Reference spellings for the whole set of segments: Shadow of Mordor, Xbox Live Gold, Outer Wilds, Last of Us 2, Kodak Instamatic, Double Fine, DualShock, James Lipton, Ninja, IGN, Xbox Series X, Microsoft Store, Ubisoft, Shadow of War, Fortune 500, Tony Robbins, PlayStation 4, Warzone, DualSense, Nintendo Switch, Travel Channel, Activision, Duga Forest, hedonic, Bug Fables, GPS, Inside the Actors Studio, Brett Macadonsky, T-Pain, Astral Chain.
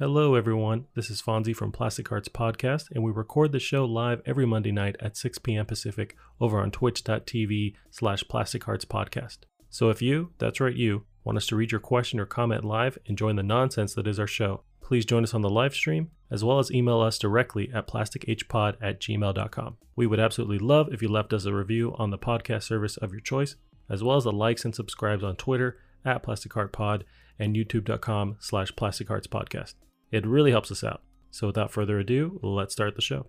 Hello everyone, this is Fonzie from Plastic Arts Podcast, and we record the show live every Monday night at 6 p.m. Pacific over on twitch.tv/Plastic Arts Podcast. So if you, that's right you, want us to read your question or comment live and join the nonsense that is our show, please join us on the live stream, as well as email us directly at plastichpod@gmail.com. We would absolutely love if you left us a review on the podcast service of your choice, as well as the likes and subscribes on Twitter @PlasticArtPod and youtube.com/Plastic Arts Podcast. It really helps us out. So without further ado, let's start the show.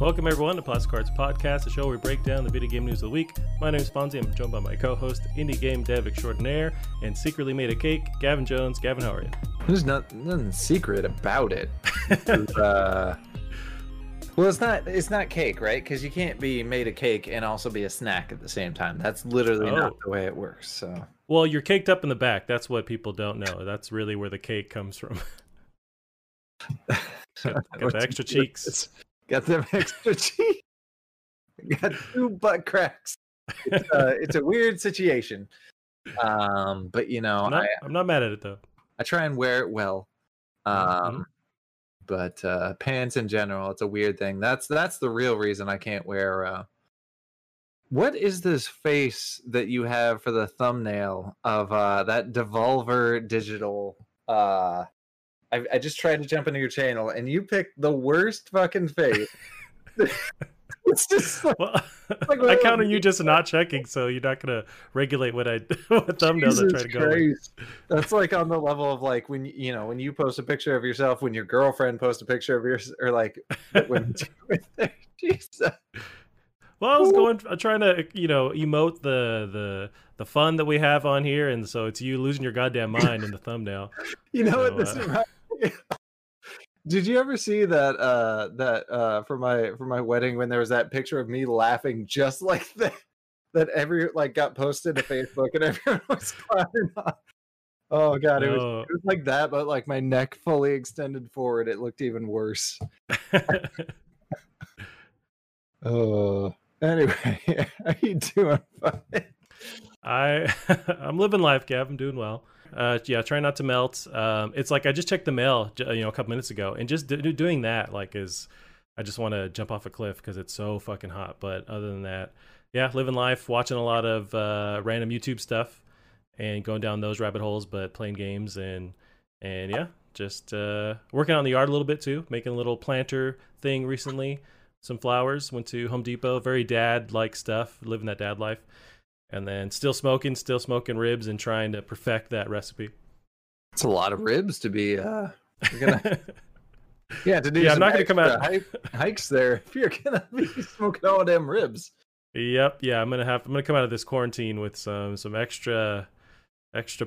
Welcome everyone to Plastic Arts Podcast, a show where we break down the video game news of the week. My name is Fonzie. I'm joined by my co-host, indie game dev extraordinaire, and secretly made a cake, Gavin Jones. Gavin, how are you? There's nothing secret about it. Well, it's not cake, right? Because you can't be made a cake and also be a snack at the same time. That's literally not the way it works. So, well, you're caked up in the back. That's what people don't know. That's really where the cake comes from. got the extra cheeks. Got them extra cheeks. Got two butt cracks. It's a weird situation. But you know, I'm not mad at it though. I try and wear it well. Mm-hmm. But pants in general, it's a weird thing. That's the real reason I can't wear. What is this face that you have for the thumbnail of that Devolver Digital? I just tried to jump into your channel, and you picked the worst fucking face. It's just like, well, I counted you just not checking, so you're not gonna regulate what thumbnails I try to go with. That's like on the level of like when you post a picture of yourself, when your girlfriend posts a picture of yours, or like when Jesus. Well, I was trying to emote the fun that we have on here, and so it's you losing your goddamn mind in the thumbnail. You know so, what this reminds me of? Did you ever see that for my wedding when there was that picture of me laughing just like that every like got posted to Facebook and everyone was clapping? Oh god, it was like that, but like my neck fully extended forward. It looked even worse. Oh, anyway, how you doing? I'm living life, Gav. I'm doing well. Try not to melt. It's like I just checked the mail, a couple minutes ago, and just doing that, like, is I just want to jump off a cliff because it's so fucking hot. But other than that, yeah, living life, watching a lot of random YouTube stuff, and going down those rabbit holes. But playing games and yeah, just working on the yard a little bit too, making a little planter thing recently. Some flowers. Went to Home Depot. Very dad like stuff. Living that dad life. And then still smoking ribs and trying to perfect that recipe. It's a lot of ribs to be. You're gonna, yeah, to do. Yeah, I'm not gonna come out hikes there if you're gonna be smoking all them ribs. Yep. Yeah, I'm gonna come out of this quarantine with some extra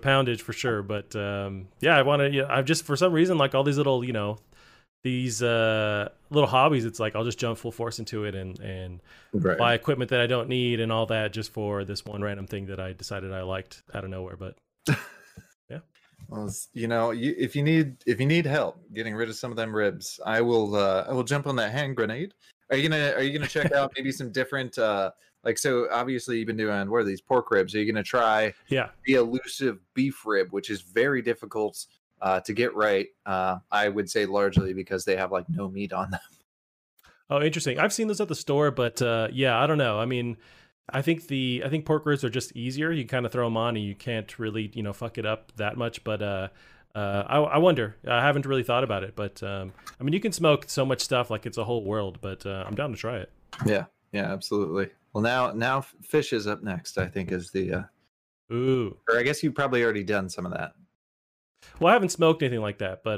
poundage for sure. But yeah, I want to. You know, I've just for some reason like all these little little hobbies, it's like I'll just jump full force into it and right. Buy equipment that I don't need and all that just for this one random thing that I decided I liked out of nowhere. But yeah, well, if you need help getting rid of some of them ribs, I will jump on that hand grenade. Are you gonna check out maybe some different like, so obviously you've been doing what are these pork ribs? Are you gonna try the elusive beef rib, which is very difficult to get right, I would say largely because they have like no meat on them. Oh, interesting. I've seen those at the store, but I don't know. I mean, I think pork ribs are just easier. You kind of throw them on and you can't really, fuck it up that much. But I wonder. I haven't really thought about it. But I mean, you can smoke so much stuff, like it's a whole world. But I'm down to try it. Yeah, absolutely. Well, now fish is up next. I think is the. Ooh. Or I guess you've probably already done some of that. Well, I haven't smoked anything like that, but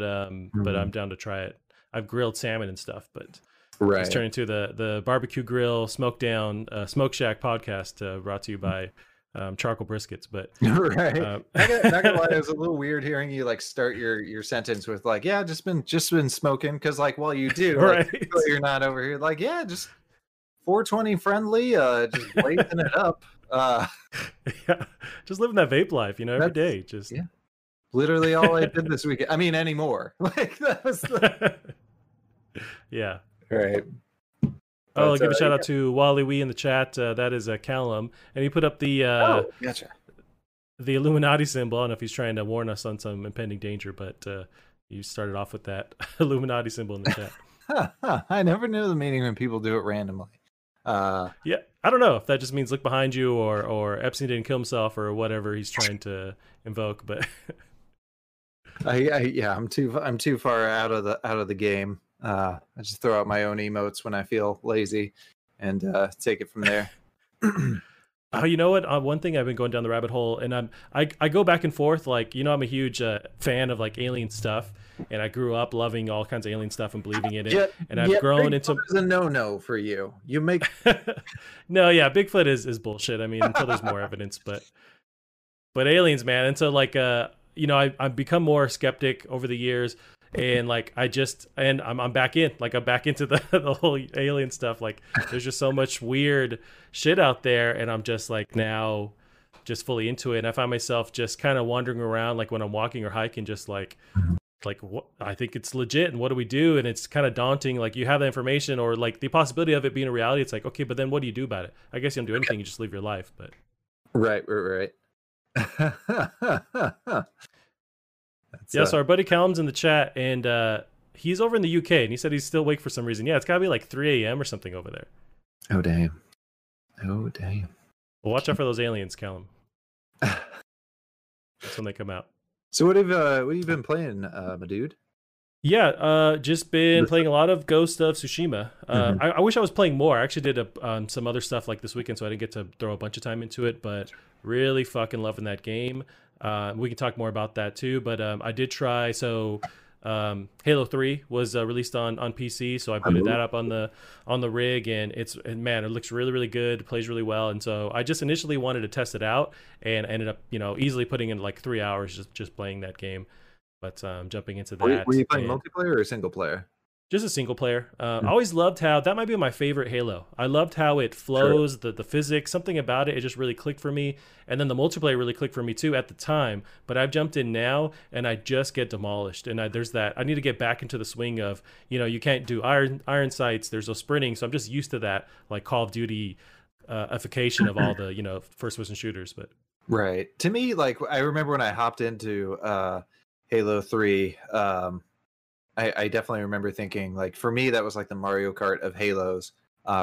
but I'm down to try it. I've grilled salmon and stuff, but right. It's turning into the barbecue grill smoke down smoke shack podcast brought to you by charcoal briskets. But right, not gonna lie, it was a little weird hearing you like start your sentence with like, yeah, just been smoking because like while you do, right, like, you're not over here like yeah, just 420 friendly, just blazing it up, yeah, just living that vape life, every day, just yeah. Literally all I did this weekend. I mean, anymore. Like that was. Yeah. All right. But, I'll give a shout out to Wally Wee in the chat. That is Callum, and he put up the Illuminati symbol. I don't know if he's trying to warn us on some impending danger, but you started off with that Illuminati symbol in the chat. I never knew the meaning when people do it randomly. Yeah, I don't know if that just means look behind you, or Epstein didn't kill himself, or whatever he's trying to invoke. But I'm too far out of the game. I just throw out my own emotes when I feel lazy, and take it from there. Oh, you know what? One thing I've been going down the rabbit hole, and I go back and forth. Like, you know, I'm a huge fan of like alien stuff, and I grew up loving all kinds of alien stuff and believing in it. Yeah, and I've grown into. Bigfoot is a no-no for you. You make. No, yeah, Bigfoot is bullshit. I mean, until there's more evidence, but aliens, man. And so, like, you know, I've become more skeptic over the years. And like I'm back in. Like I'm back into the whole alien stuff. Like there's just so much weird shit out there, and I'm just like now just fully into it. And I find myself just kind of wandering around like when I'm walking or hiking, just like what I think it's legit and what do we do? And it's kind of daunting. Like you have the information or like the possibility of it being a reality, it's like, okay, but then what do you do about it? I guess you don't do anything, you just live your life, but Right. Yeah, so our buddy Callum's in the chat, and he's over in the UK, and he said he's still awake for some reason. Yeah, it's got to be like 3 a.m. or something over there. Oh, damn. Well, watch out for those aliens, Callum. That's when they come out. So what have you been playing, my dude? Yeah, just been playing a lot of Ghost of Tsushima. I wish I was playing more. I actually did some other stuff like this weekend, so I didn't get to throw a bunch of time into it, but really fucking loving that game. We can talk more about that too, but I did try. So Halo 3 was released on PC, so I booted that up on the rig, and man, it looks really really good, plays really well, and so I just initially wanted to test it out, and ended up easily putting in like 3 hours just playing that game. But jumping into that, were you playing multiplayer or single player? Just a single player. I always loved how that might be my favorite Halo. I loved how it flows, the physics, something about it. It just really clicked for me. And then the multiplayer really clicked for me too at the time. But I've jumped in now and I just get demolished. And there's that. I need to get back into the swing of, you can't do iron sights. There's no sprinting. So I'm just used to that, like Call of Duty ification of all the, first-person shooters. But right. To me, like, I remember when I hopped into Halo 3, I definitely remember thinking, like, for me, that was like the Mario Kart of Halos,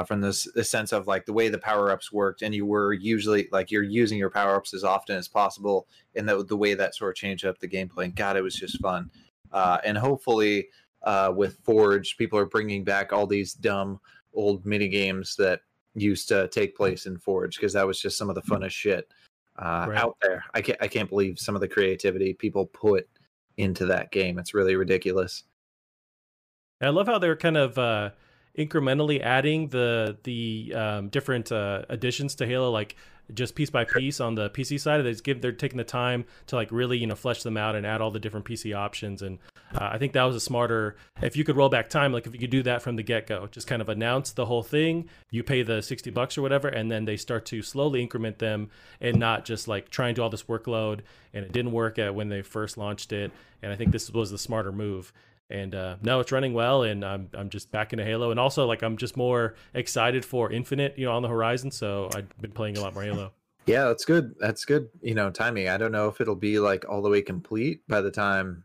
from this sense of like the way the power-ups worked, and you were usually like you're using your power-ups as often as possible, and the way that sort of changed up the gameplay. And God, it was just fun. And hopefully, with Forge, people are bringing back all these dumb old mini games that used to take place in Forge, because that was just some of the funnest shit out there. I can't believe some of the creativity people put into that game. It's really ridiculous. I love how they're kind of incrementally adding the different additions to Halo, like just piece by piece on the PC side. They're taking the time to like really flesh them out and add all the different PC options. And I think that was a smarter. If you could roll back time, like if you could do that from the get go, just kind of announce the whole thing. You pay the $60 or whatever, and then they start to slowly increment them, and not just like try and do all this workload. And it didn't work at when they first launched it. And I think this was the smarter move. And now it's running well, and I'm just back into Halo, and also like I'm just more excited for Infinite, on the horizon. So I've been playing a lot more Halo. Yeah, that's good. That's good. Timing. I don't know if it'll be like all the way complete by the time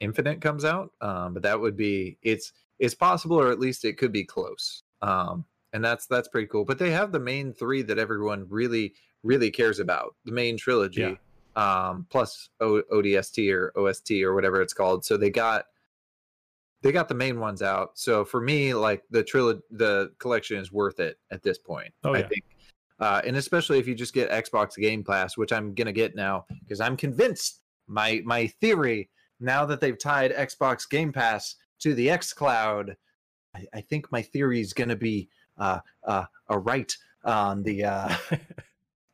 Infinite comes out, but that would be it's possible, or at least it could be close. And that's pretty cool. But they have the main three that everyone really really cares about, the main trilogy, plus ODST or OST or whatever it's called. So they got the main ones out. So for me, like the collection is worth it at this point. Oh, yeah. I think. And especially if you just get Xbox Game Pass, which I'm going to get now, because I'm convinced my theory, now that they've tied Xbox Game Pass to the xCloud, I think my theory is going to be right on the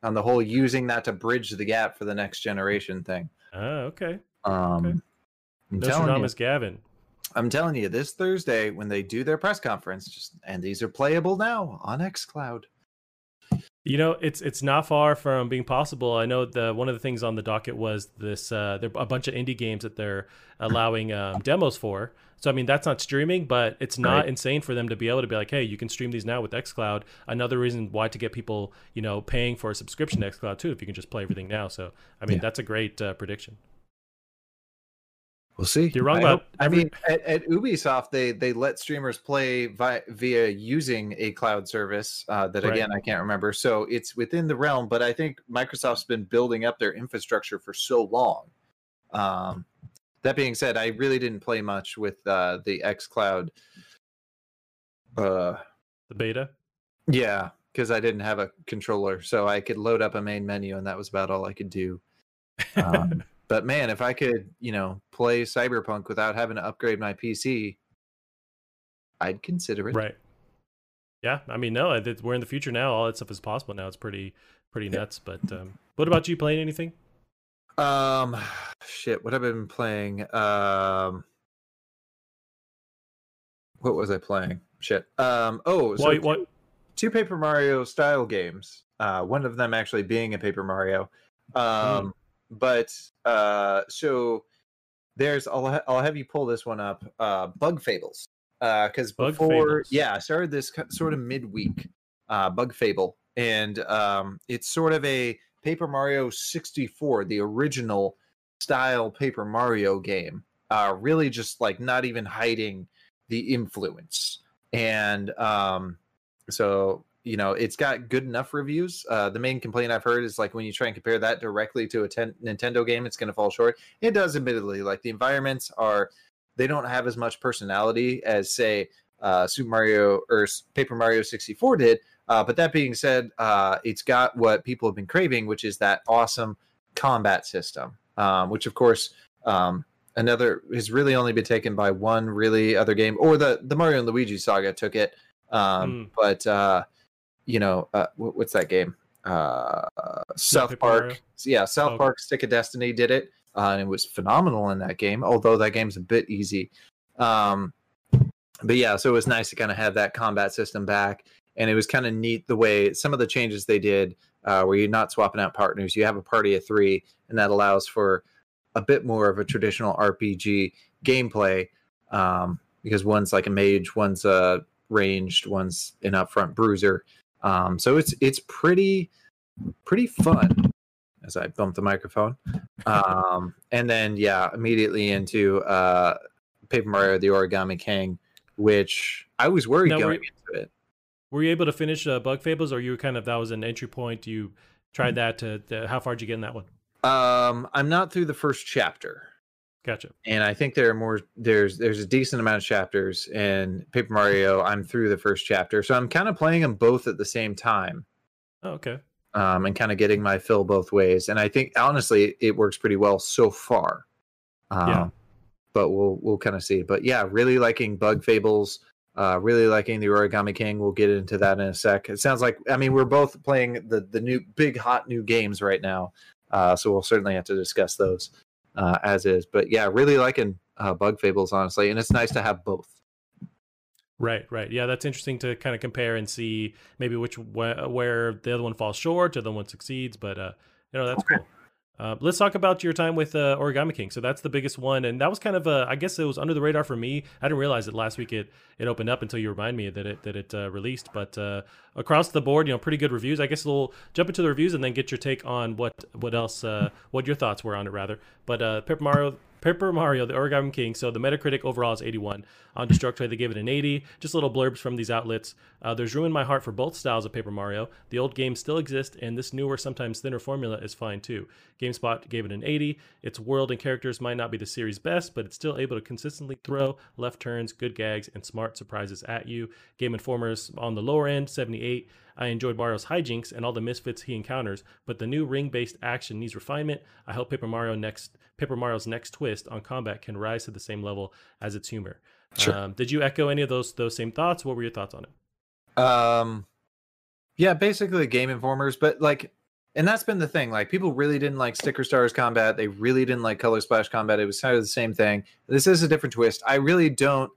on the whole using that to bridge the gap for the next generation thing. Oh, okay. Okay. Nostradamus Gavin. I'm telling you, this Thursday when they do their press conference, and these are playable now on xCloud. You know, it's not far from being possible. I know the one of the things on the docket was this. There are a bunch of indie games that they're allowing demos for. So, I mean, that's not streaming, but it's not insane for them to be able to be like, hey, you can stream these now with xCloud. Another reason why to get people, you know, paying for a subscription to xCloud, too, if you can just play everything now. So, I mean, that's a great prediction. We'll see. You're wrong about. I mean, at Ubisoft, they let streamers play via using a cloud service that, again, I can't remember. So it's within the realm, but I think Microsoft's been building up their infrastructure for so long. That being said, I really didn't play much with the xCloud. The beta? Yeah, because I didn't have a controller, so I could load up a main menu, and that was about all I could do. But man, if I could, you know, play Cyberpunk without having to upgrade my PC, I'd consider it. Right. Yeah, I mean, no, we're in the future now. All that stuff is possible now. It's pretty nuts. But what about you? Playing anything? Shit. What have I been playing? What was I playing? Shit. Two Paper Mario style games. One of them actually being a Paper Mario. So there's I'll have you pull this one up, Bug Fables, because I started this sort of midweek Bug Fable, and it's sort of a Paper Mario 64, the original style Paper Mario game, really just like not even hiding the influence, and so. You know, it's got good enough reviews. The main complaint I've heard is like when you try and compare that directly to a Nintendo game, it's going to fall short. It does, admittedly. Like the environments they don't have as much personality as, say, Super Mario or Paper Mario 64 did. But that being said, it's got what people have been craving, which is that awesome combat system, which, of course, another has really only been taken by one really other game, or the Mario and Luigi saga took it. But you know, what's that game? South Park. Mario. Yeah, South Park Stick of Destiny did it. And it was phenomenal in that game, although that game's a bit easy. But yeah, so it was nice to kind of have that combat system back. And it was kind of neat the way some of the changes they did, where you're not swapping out partners. You have a party of three, and that allows for a bit more of a traditional RPG gameplay, because one's like a mage, one's a ranged, one's an upfront bruiser. So it's pretty fun, as I bump the microphone. And then, yeah, immediately into Paper Mario: The Origami King, which I was worried into it. Were you able to finish Bug Fables, or you were that was an entry point? You tried that. How far did you get in that one? I'm not through the first chapter. Gotcha. And I think there are more. There's a decent amount of chapters in Paper Mario. I'm through the first chapter, so I'm kind of playing them both at the same time. Oh, okay. And kind of getting my fill both ways. And I think honestly, it works pretty well so far. Yeah. But we'll kind of see. But yeah, really liking Bug Fables. Really liking the Origami King. We'll get into that in a sec. It sounds like we're both playing the new big hot new games right now. So we'll certainly have to discuss those. As is, but yeah, really liking Bug Fables, honestly, and it's nice to have both. Right. Yeah, that's interesting to kind of compare and see maybe where the other one falls short, the other one succeeds. But that's cool. Let's talk about your time with Origami King. So that's the biggest one, and that was kind of I guess it was under the radar for me. I didn't realize that last week it opened up until you remind me that it released. But across the board, pretty good reviews. I guess we'll jump into the reviews and then get your take on what else, what your thoughts were on it rather. But Paper Mario, the Origami King. So the Metacritic overall is 81. On Destructoid, they gave it an 80. Just little blurbs from these outlets. There's room in my heart for both styles of Paper Mario. The old games still exist, and this newer, sometimes thinner formula is fine too. GameSpot gave it an 80. Its world and characters might not be the series' best, but it's still able to consistently throw left turns, good gags, and smart surprises at you. Game Informer's on the lower end, 78. I enjoyed Mario's hijinks and all the misfits he encounters, but the new ring-based action needs refinement. I hope Paper Mario's next twist on combat can rise to the same level as its humor. Sure. Did you echo any of those same thoughts? What were your thoughts on it? Yeah, basically Game Informers, but and that's been the thing. People really didn't like Sticker Stars combat. They really didn't like Color Splash combat. It was kind of the same thing. This is a different twist. I really don't.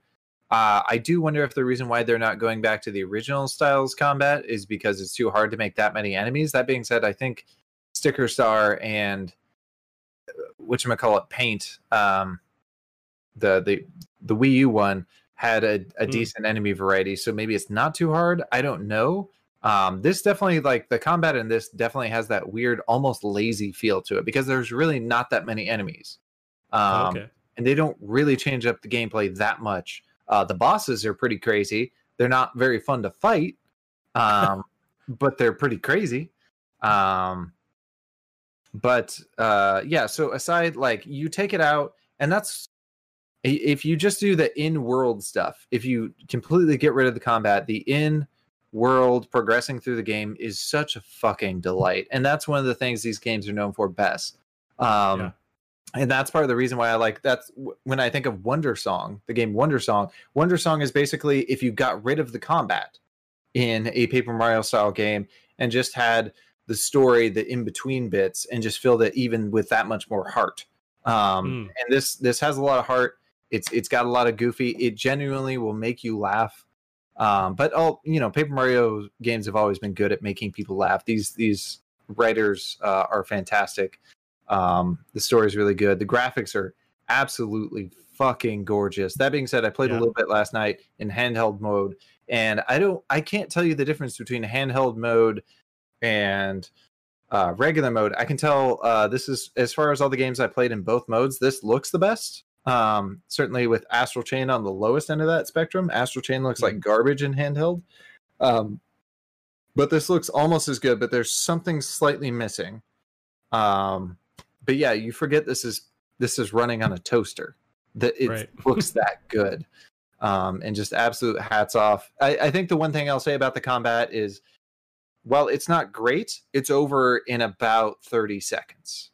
I do wonder if the reason why they're not going back to the original styles combat is because it's too hard to make that many enemies. That being said, I think Sticker Star and whatchamacallit Paint, the Wii U one had a decent enemy variety, so maybe it's not too hard. I don't know. This definitely, like, the combat in this definitely has that weird, almost lazy feel to it because there's really not that many enemies. And they don't really change up the gameplay that much. The bosses are pretty crazy. They're not very fun to fight, but they're pretty crazy. Yeah, so aside, like, you take it out, and that's, if you just do the in-world stuff, if you completely get rid of the combat, the in-world progressing through the game is such a fucking delight. And that's one of the things these games are known for best. And that's part of the reason why I like, that's when I think of Wonder Song, the game Wonder Song. Wonder Song is basically if you got rid of the combat in a Paper Mario style game and just had the story, the in-between bits, and just filled it even with that much more heart. And this has a lot of heart. It's got a lot of goofy. It genuinely will make you laugh. But Paper Mario games have always been good at making people laugh. These writers are fantastic. The story is really good. The graphics are absolutely fucking gorgeous. That being said, I played a little bit last night in handheld mode, and I can't tell you the difference between handheld mode and regular mode. I can tell this is, as far as all the games I played in both modes, this looks the best. Certainly with Astral Chain on the lowest end of that spectrum. Astral Chain looks like garbage in handheld. But this looks almost as good, but there's something slightly missing. But yeah, you forget this is running on a toaster. Looks that good. And just absolute hats off. I think the one thing I'll say about the combat is, while it's not great, it's over in about 30 seconds.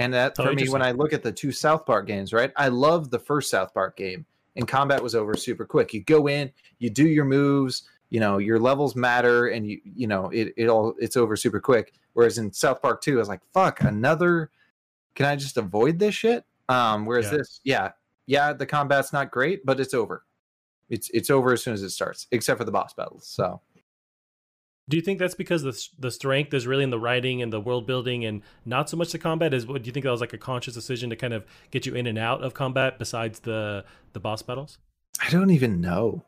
And that, for me, when I look at the two South Park games, right? I love the first South Park game, and combat was over super quick. You go in, you do your moves, your levels matter, and it's over super quick. Whereas in South Park 2, I was like, fuck, another, can I just avoid this shit? Whereas this, the combat's not great, but it's over. It's over as soon as it starts, except for the boss battles. So do you think that's because the strength is really in the writing and the world building and not so much the combat? Is, what do you think that was, like, a conscious decision to kind of get you in and out of combat besides the boss battles? I don't even know.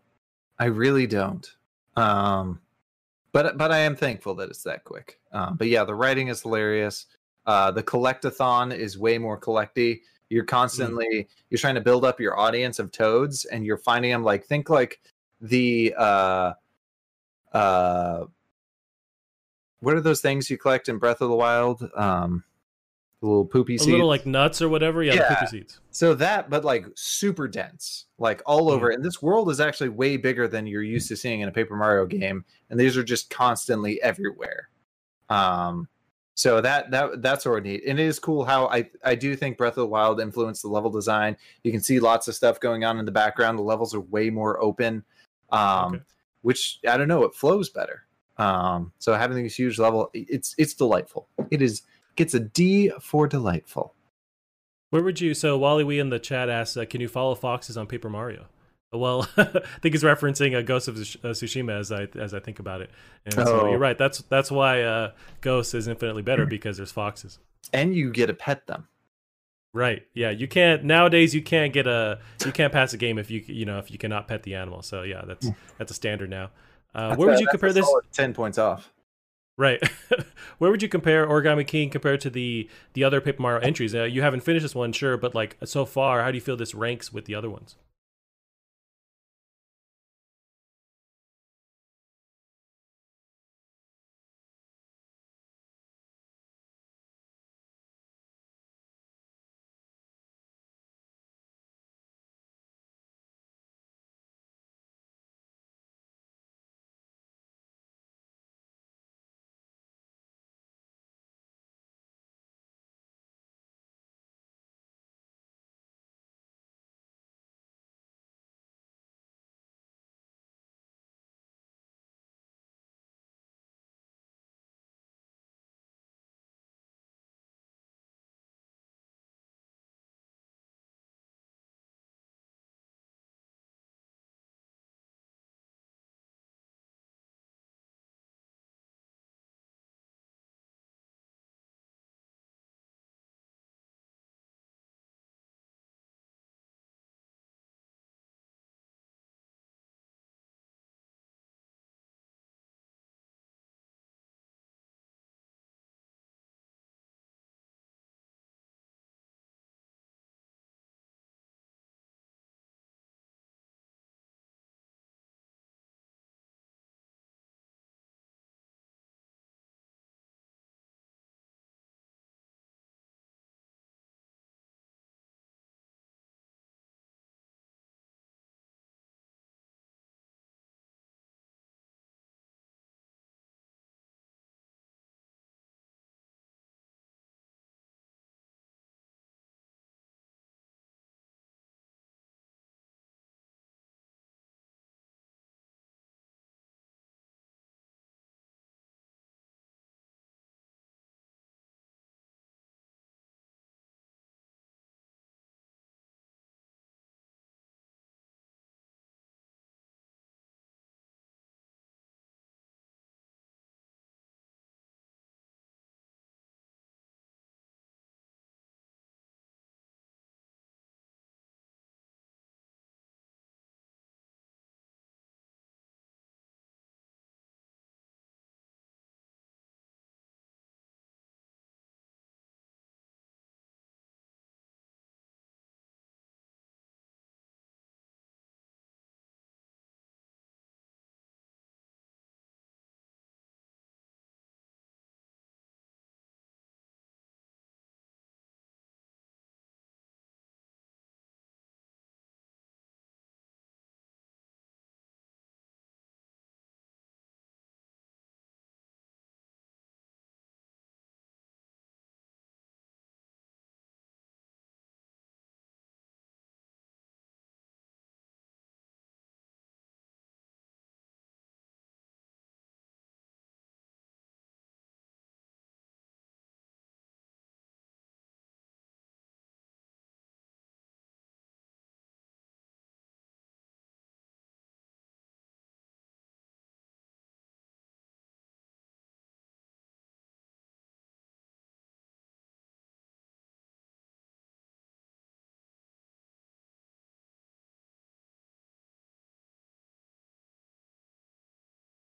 I really don't. But I am thankful that it's that quick. But yeah, the writing is hilarious. The collectathon is way more collecty. You're constantly you're trying to build up your audience of toads, and you're finding them, like, think like the what are those things you collect in Breath of the Wild? The little poopy seeds. A little, like, nuts or whatever? Yeah. The poopy seeds. So that, but, like, super dense. Like, all over. And this world is actually way bigger than you're used to seeing in a Paper Mario game. And these are just constantly everywhere. So that's sort of neat. And it is cool how I do think Breath of the Wild influenced the level design. You can see lots of stuff going on in the background. The levels are way more open. Which, I don't know, it flows better. So having this huge level, it's delightful. It is, gets a D for delightful. Where would you, so Wally Wee in the chat asks, can you follow foxes on Paper Mario? Well, I think he's referencing Ghost of Tsushima as I think about it. And so you're right. That's why Ghost is infinitely better, because there's foxes. And you get to pet them. Right. Yeah. You can't, nowadays you can't pass a game if you cannot pet the animal. So yeah, that's a standard now. Where would you compare this? 10 points off. Right. Where would you compare Origami King compared to the other Paper Mario entries? You haven't finished this one, sure, but, like, so far, how do you feel this ranks with the other ones?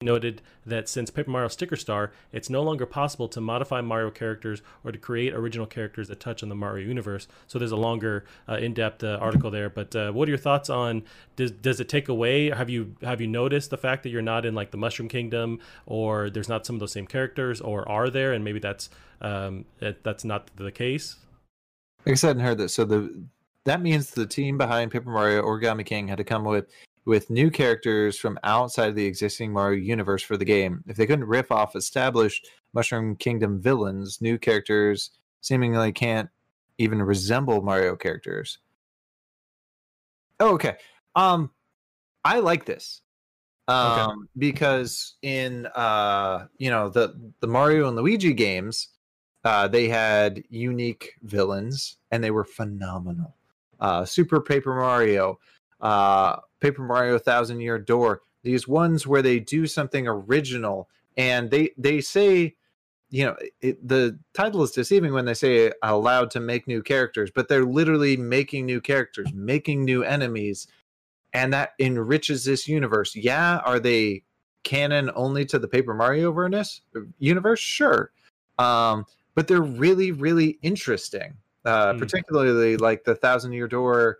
noted that since Paper Mario Sticker Star, it's no longer possible to modify Mario characters or to create original characters that touch on the Mario universe. So there's a longer in-depth article there. But what are your thoughts on, does it take away? Have you noticed the fact that you're not in like the Mushroom Kingdom, or there's not some of those same characters, or are there? And maybe that's not the case. Like I said, and heard that. So that means the team behind Paper Mario Origami King had to come with new characters from outside of the existing Mario universe for the game. If they couldn't riff off established Mushroom Kingdom villains, new characters seemingly can't even resemble Mario characters. Oh, okay. I like this. Okay. Because in the Mario and Luigi games, they had unique villains and they were phenomenal. Super Paper Mario, Paper Mario Thousand Year Door, these ones where they do something original, and they say, the title is deceiving when they say allowed to make new characters, but they're literally making new characters, making new enemies, and that enriches this universe. Yeah, are they canon only to the Paper Mario universe? Sure. But they're really, really interesting, particularly like the Thousand Year Door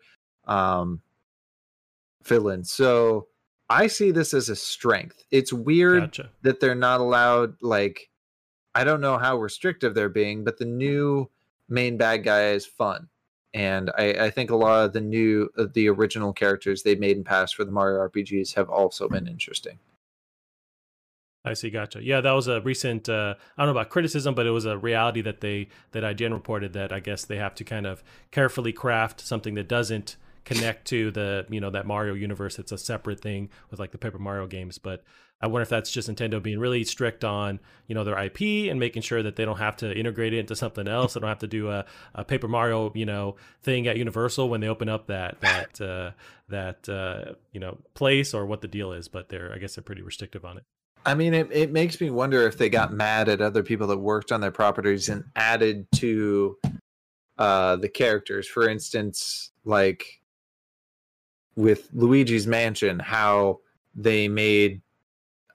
villain. So I see this as a strength. It's weird that they're not allowed, like, I don't know how restrictive they're being, but the new main bad guy is fun, and I think a lot of the original characters they made in past for the Mario RPGs have also been interesting. I see. Gotcha. Yeah, that was a recent, I don't know about criticism, but it was a reality that that IGN reported, that I guess they have to kind of carefully craft something that doesn't connect to the, that Mario universe. It's a separate thing with like the Paper Mario games. But I wonder if that's just Nintendo being really strict on, their IP and making sure that they don't have to integrate it into something else. They don't have to do a Paper Mario, thing at Universal when they open up that place, or what the deal is. But I guess they're pretty restrictive on it. I mean, it makes me wonder if they got mad at other people that worked on their properties and added to the characters. For instance, like with Luigi's Mansion, how they made,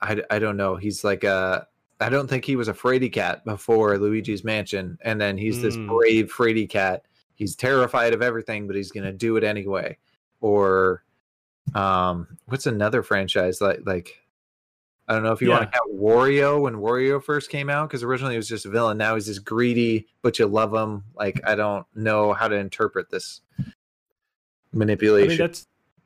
I don't know, he's like I don't think he was a fraidy cat before Luigi's Mansion, and then he's this brave fraidy cat. He's terrified of everything, but he's gonna do it anyway. Or what's another franchise like I don't know if you want to count Wario when Wario first came out, because originally he was just a villain. Now he's this greedy, but you love him. Like, I don't know how to interpret this manipulation. I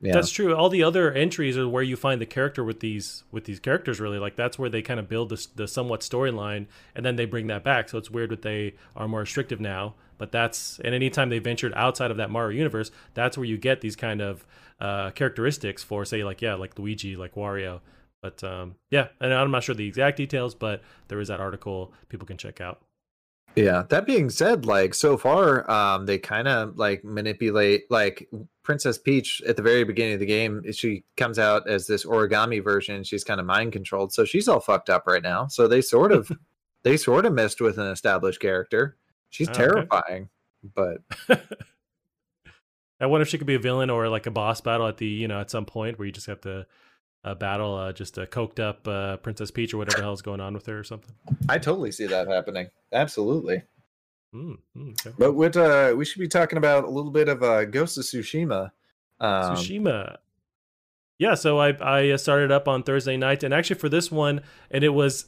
mean, that's true. All the other entries are where you find the character with these characters, really. Like, that's where they kind of build the somewhat storyline, and then they bring that back. So it's weird that they are more restrictive now. But and anytime they ventured outside of that Mario universe, that's where you get these kind of characteristics for, say, like Luigi, like Wario. But and I'm not sure the exact details, but there is that article people can check out. Yeah, that being said, like, so far, they kind of like manipulate, like Princess Peach at the very beginning of the game. She comes out as this origami version. She's kind of mind controlled, so she's all fucked up right now. So they sort of messed with an established character. She's terrifying, but. I wonder if she could be a villain or like a boss battle at the at some point where you just have to. A battle, just a coked up Princess Peach or whatever the hell's going on with her or something. I totally see that happening. Absolutely. Okay. But we should be talking about a little bit of Ghost of Tsushima. Tsushima. Yeah, so I started up on Thursday night, and actually for this one, and it was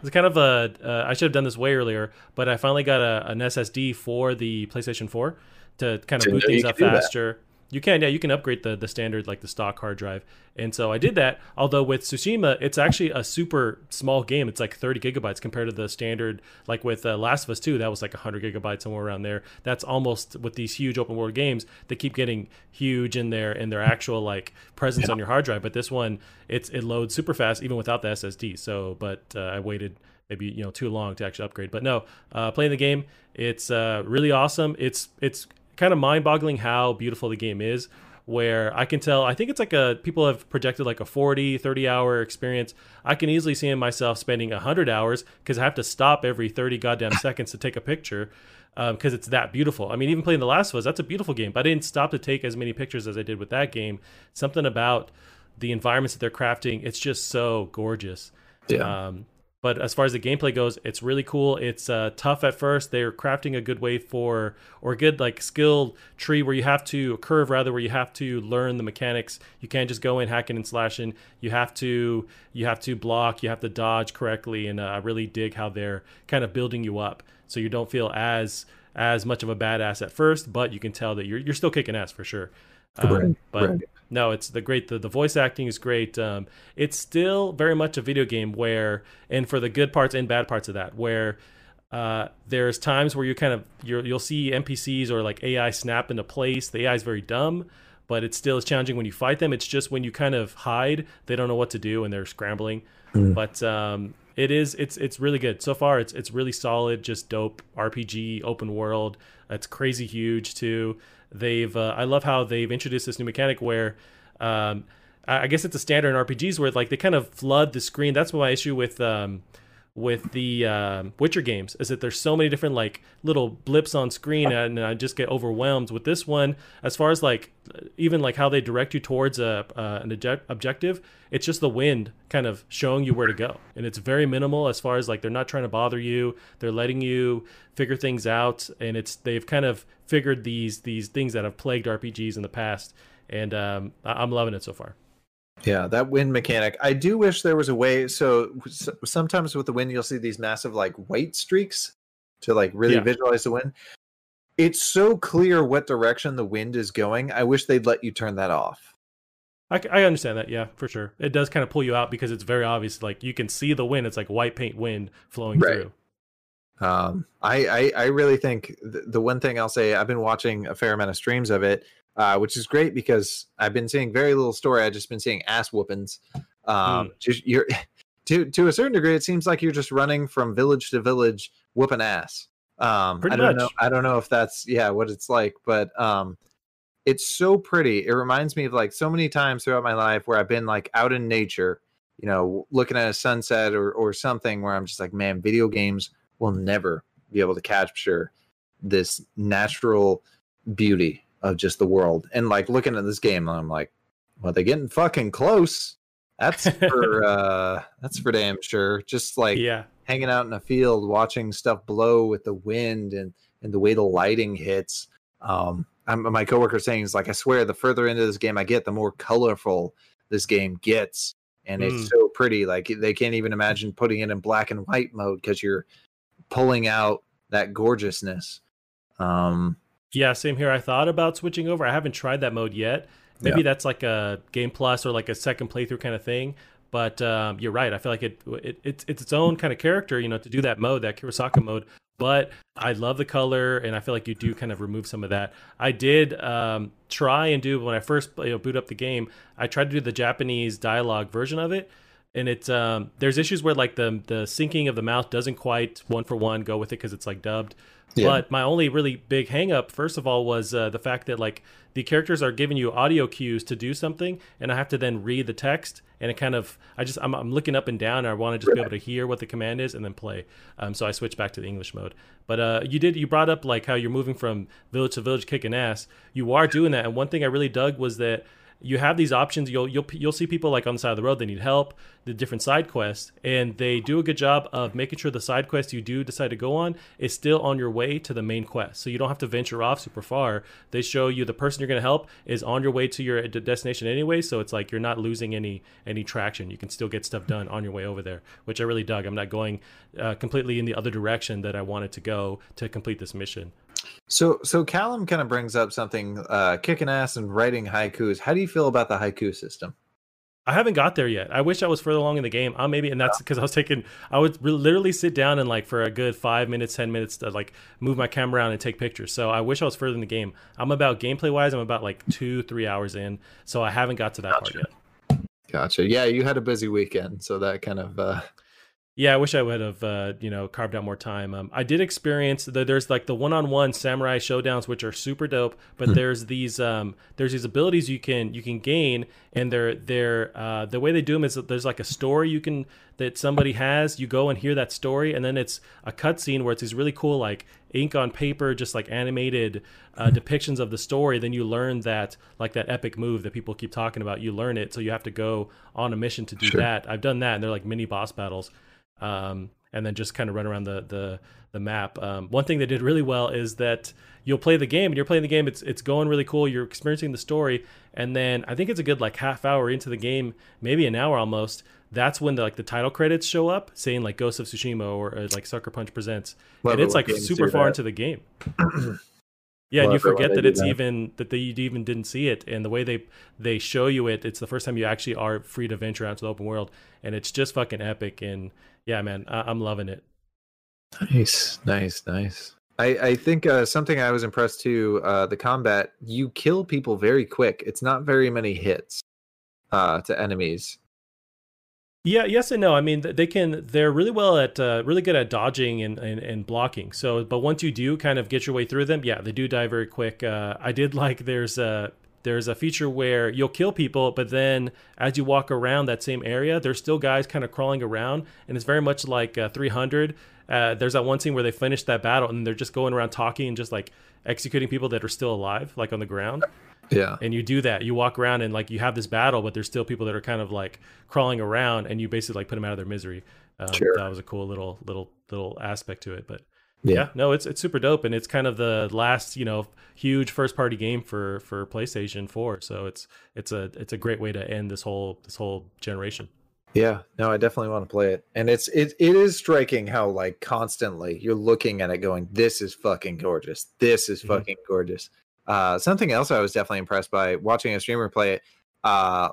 it's kind of a I should have done this way earlier, but I finally got an SSD for the PlayStation 4 to kind of boot things up faster. You can, yeah, you can upgrade the standard, like the stock hard drive. And so I did that, although with Tsushima, it's actually a super small game. It's like 30 gigabytes compared to the standard, like with Last of Us 2, that was like 100 gigabytes, somewhere around there. That's almost, with these huge open world games, they keep getting huge in their actual like presence on your hard drive. But this one, it loads super fast, even without the SSD. So, but I waited maybe too long to actually upgrade. But no, playing the game, it's really awesome. It's kind of mind-boggling how beautiful the game is, where I can tell, I think it's like people have projected like a 30 hour experience. I can easily see myself spending 100 hours, because I have to stop every 30 goddamn seconds to take a picture, because it's that beautiful. I mean, even playing The Last of Us, that's a beautiful game, but I didn't stop to take as many pictures as I did with that game. Something about the environments that they're crafting, it's just so gorgeous. Yeah. But as far as the gameplay goes, it's really cool. It's tough at first. They're crafting a good way for, or a good like skill tree where you have to, where you have to learn the mechanics. You can't just go in hacking and slashing. You have to block, you have to dodge correctly. And I really dig how they're kind of building you up so you don't feel as much of a badass at first, but you can tell that you're still kicking ass for sure. No, it's the voice acting is great. It's still very much a video game where, and for the good parts and bad parts of that, where there's times where you'll see NPCs or like AI snap into place. The AI is very dumb, but it still is challenging when you fight them. It's just when you kind of hide, they don't know what to do and they're scrambling. Mm. But it's really good so far. It's really solid, just dope RPG, open world. It's crazy huge too. They've I love how they've introduced this new mechanic where I guess it's a standard in RPGs where like they kind of flood the screen. That's my issue with the Witcher games, is that there's so many different like little blips on screen, and I just get overwhelmed. With this one, as far as like even like how they direct you towards an objective, it's just the wind kind of showing you where to go, and it's very minimal as far as like they're not trying to bother you. They're letting you figure things out, and they've kind of figured these things that have plagued RPGs in the past, and I'm loving it so far. Yeah, that wind mechanic. I do wish there was a way. So sometimes with the wind, you'll see these massive like white streaks to like really visualize the wind. It's so clear what direction the wind is going. I wish they'd let you turn that off. I understand that. Yeah, for sure. It does kind of pull you out because it's very obvious. Like you can see the wind. It's like white paint wind flowing through. I really think the one thing I'll say, I've been watching a fair amount of streams of it. Which is great because I've been seeing very little story. I've just been seeing ass whoopings. You're to a certain degree, it seems like you're just running from village to village, whooping ass. I don't know if that's what it's like, but it's so pretty. It reminds me of like so many times throughout my life where I've been like out in nature, you know, looking at a sunset or something, where I'm just like, man, video games will never be able to capture this natural beauty of just the world. And like looking at this game, I'm like, well, they're getting fucking close. That's for damn sure. Just like hanging out in a field, watching stuff blow with the wind and the way the lighting hits. My coworker saying is like, I swear the further into this game I get, the more colorful this game gets. And it's so pretty. Like they can't even imagine putting it in black and white mode because you're pulling out that gorgeousness. Yeah, same here. I thought about switching over. I haven't tried that mode yet. Maybe that's like a Game Plus or like a second playthrough kind of thing. But you're right. I feel like it's its own kind of character, you know, to do that mode, that Kurosaka mode. But I love the color, and I feel like you do kind of remove some of that. I did try and do, when I first boot up the game, I tried to do the Japanese dialogue version of it. And it's there's issues where like the syncing of the mouth doesn't quite one for one go with it because it's like dubbed. Yeah. But my only really big hang up, first of all, was the fact that like the characters are giving you audio cues to do something, and I have to then read the text, and it kind of I'm looking up and down, and I want to just be able to hear what the command is and then play. So I switched back to the English mode. But you brought up like how you're moving from village to village kicking ass. You are doing that, and one thing I really dug was that you have these options. You'll see people like on the side of the road, they need help, the different side quests, and they do a good job of making sure the side quest you do decide to go on is still on your way to the main quest. So you don't have to venture off super far. They show you the person you're going to help is on your way to your destination anyway. So it's like you're not losing any traction. You can still get stuff done on your way over there, which I really dug. I'm not going completely in the other direction that I wanted to go to complete this mission. So Callum kind of brings up something, kicking ass and writing haikus. How do you feel about the haiku system? I haven't got there yet. I wish I was further along in the game. And that's because I would literally sit down and like for a good 5 minutes, 10 minutes to like move my camera around and take pictures. So I wish I was further in the game. I'm about gameplay wise, I'm about like 2-3 hours in. So I haven't got to that part yet. Gotcha. Yeah, you had a busy weekend, so that kind of Yeah, I wish I would have, carved out more time. I did experience there's like the one-on-one samurai showdowns, which are super dope. But there's these abilities you can gain, and they're the way they do them is that there's like a story that somebody has. You go and hear that story, and then it's a cutscene where it's these really cool like ink on paper, just like animated depictions of the story. Then you learn that epic move that people keep talking about. You learn it, so you have to go on a mission to do that. I've done that, and they're like mini boss battles. And then just kind of run around the map. One thing they did really well is that you'll play the game, and you're playing the game. It's going really cool. You're experiencing the story, and then I think it's a good like half hour into the game, maybe an hour almost. That's when the title credits show up, saying like Ghost of Tsushima or like Sucker Punch Presents, and it's like super far into the game. Yeah, and you forget that it's even that they even didn't see it, and the way they show you it, it's the first time you actually are free to venture out to the open world, and it's just fucking epic. And yeah, man, I'm loving it. Nice. I think something I was impressed too, the combat. You kill people very quick. It's not very many hits to enemies. Yeah, yes and no. I mean, they're really really good at dodging and blocking. So, but once you do kind of get your way through them, yeah, they do die very quick. I did like there's a feature where you'll kill people, but then as you walk around that same area, there's still guys kind of crawling around, and it's very much like 300. There's that one scene where they finish that battle, and they're just going around talking and just like executing people that are still alive, like on the ground. Yeah, and you do that. You walk around and like you have this battle, but there's still people that are kind of like crawling around, and you basically like put them out of their misery. That was a cool little aspect to it. But yeah, no, it's super dope, and it's kind of the last huge first party game for PlayStation 4. So it's a great way to end this whole generation. Yeah, no, I definitely want to play it, and it is striking how like constantly you're looking at it going, this is fucking gorgeous. This is fucking gorgeous. Something else I was definitely impressed by watching a streamer play it,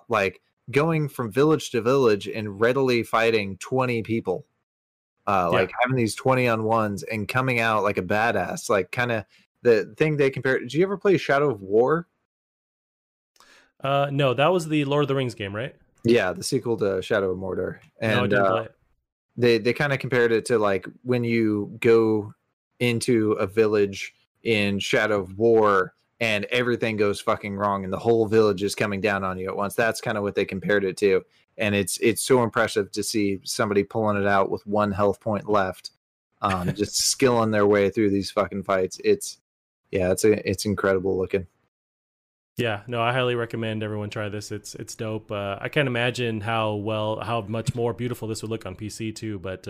like going from village to village and readily fighting 20 people, like having these 20-on-1s and coming out like a badass, like kind of the thing they compare. Did you ever play Shadow of War? No, that was the Lord of the Rings game, right? Yeah, the sequel to Shadow of Mordor. And no, I didn't play it. They kind of compared it to like when you go into a village in Shadow of War, and everything goes fucking wrong, and the whole village is coming down on you at once. That's kind of what they compared it to, and it's so impressive to see somebody pulling it out with one health point left, just skilling their way through these fucking fights. It's incredible looking. Yeah, no, I highly recommend everyone try this. It's dope. I can't imagine how much more beautiful this would look on PC too. But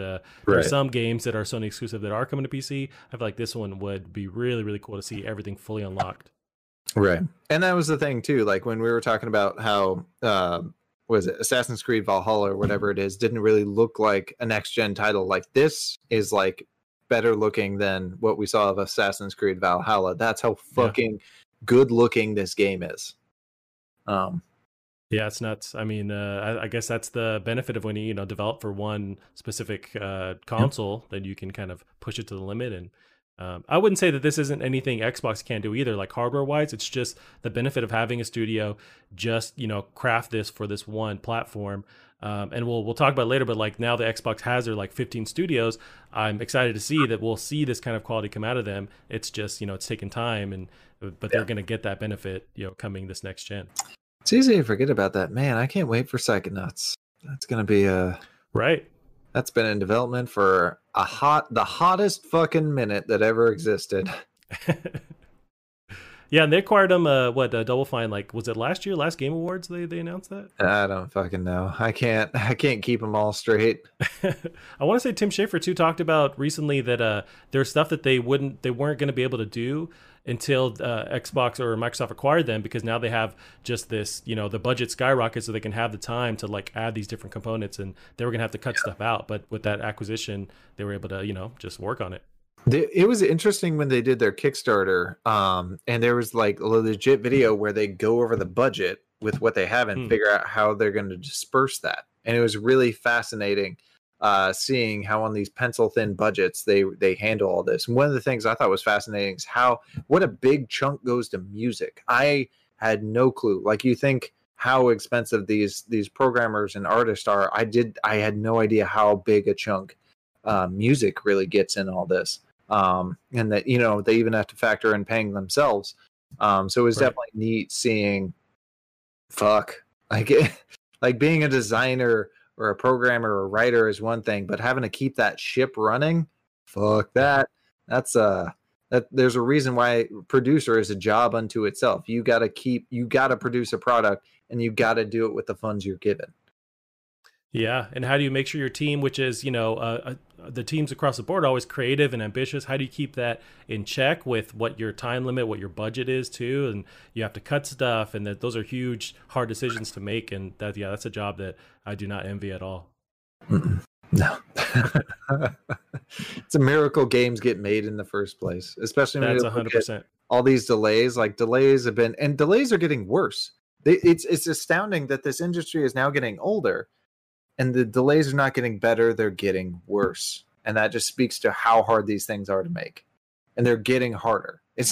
there's some games that are Sony exclusive that are coming to PC. I feel like this one would be really, really cool to see everything fully unlocked. Right, and that was the thing too. Like when we were talking about how Assassin's Creed Valhalla or whatever it is didn't really look like a next gen title. Like this is like better looking than what we saw of Assassin's Creed Valhalla. That's how fucking. Yeah. Good looking this game is. It's nuts. I mean, I guess that's the benefit of when you develop for one specific console, then you can kind of push it to the limit. And I wouldn't say that this isn't anything Xbox can do either, like hardware wise. It's just the benefit of having a studio just craft this for this one platform. And we'll talk about it later, but like now the Xbox has their like 15 studios. I'm excited to see that we'll see this kind of quality come out of them. It's just, it's taking time, but they're going to get that benefit, coming this next gen. It's easy to forget about that, man. I can't wait for Psychonauts. That's going to be right. That's been in development for the hottest fucking minute that ever existed. Yeah, and they acquired them. Double Fine? Like, was it last year? Last Game Awards? They announced that. I don't fucking know. I can't keep them all straight. I want to say Tim Schafer too talked about recently that there's stuff that they weren't going to be able to do until Xbox or Microsoft acquired them, because now they have just this, the budget skyrockets, so they can have the time to like add these different components, and they were going to have to cut stuff out. But with that acquisition, they were able to just work on it. It was interesting when they did their Kickstarter, and there was like a legit video where they go over the budget with what they have and figure out how they're going to disperse that. And it was really fascinating seeing how on these pencil thin budgets they handle all this. And one of the things I thought was fascinating is what a big chunk goes to music. I had no clue. Like you think how expensive these programmers and artists are, I had no idea how big a chunk music really gets in all this, and that, you know, they even have to factor in paying themselves. So it was definitely neat seeing. Like being a designer or a programmer or writer is one thing, but having to keep that ship running, there's a reason why producer is a job unto itself. You got to produce a product, and you got to do it with the funds you're given. Yeah. And how do you make sure your team, which is, you know, the teams across the board are always creative and ambitious. How do you keep that in check with what your time limit, what your budget is too? And you have to cut stuff, and that those are huge, hard decisions to make. And that, yeah, that's a job that I do not envy at all. No, it's a miracle games get made in the first place, especially when 100% all these delays, and delays are getting worse. It's astounding that this industry is now getting older, and the delays are not getting better. They're getting worse. And that just speaks to how hard these things are to make. And they're getting harder. It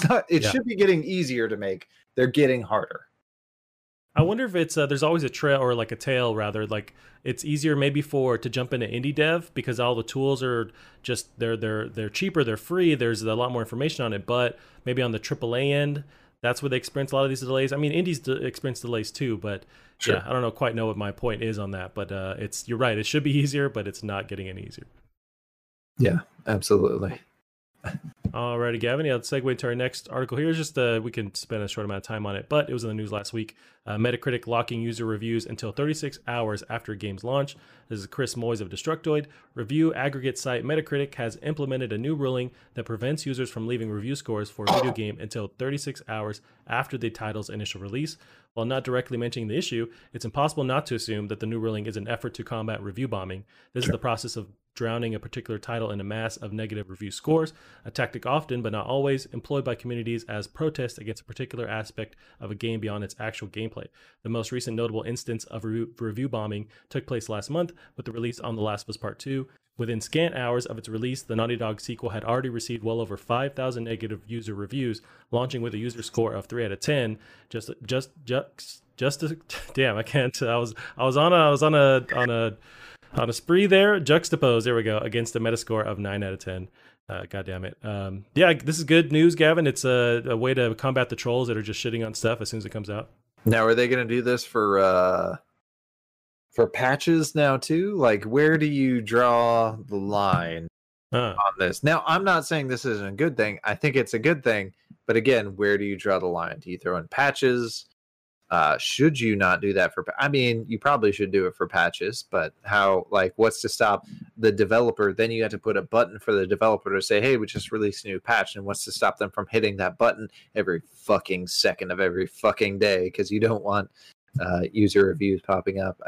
should be getting easier to make. They're getting harder. I wonder if it's there's always a trail, or like a tail rather, like it's easier maybe to jump into indie dev because all the tools are just, they're cheaper, they're free. There's a lot more information on it, but maybe on the AAA end, that's where they experience a lot of these delays. I mean, indies experience delays too, but sure. Yeah, I don't know what my point is on that, but you're right. It should be easier, but it's not getting any easier. Yeah, absolutely. All righty, Gavin. Yeah, let's segue to our next article here. It's just we can spend a short amount of time on it, but it was in the news last week. Metacritic locking user reviews until 36 hours after game's launch. This is Chris Moyes of Destructoid. Review aggregate site Metacritic has implemented a new ruling that prevents users from leaving review scores for a video game until 36 hours after the title's initial release. While not directly mentioning the issue, it's impossible not to assume that the new ruling is an effort to combat review bombing. This is the process of drowning a particular title in a mass of negative review scores, a tactic often, but not always, employed by communities as protest against a particular aspect of a game beyond its actual gameplay. The most recent notable instance of review bombing took place last month with the release on The Last of Us Part 2. Within scant hours of its release, the Naughty Dog sequel had already received well over 5,000 negative user reviews, launching with a user score of 3 out of 10. I was on a spree there, juxtapose, there we go, against a Metascore of 9 out of 10. God damn it. Yeah, this is good news, Gavin. It's a way to combat the trolls that are just shitting on stuff as soon as it comes out. Now, are they going to do this for patches now, too? Like, where do you draw the line on this? Now, I'm not saying this isn't a good thing. I think it's a good thing. But again, where do you draw the line? Do you throw in patches? Should you not do that for? I mean, you probably should do it for patches, but how? Like, what's to stop the developer? Then you have to put a button for the developer to say, "Hey, we just released a new patch," and what's to stop them from hitting that button every fucking second of every fucking day? Because you don't want user reviews popping up.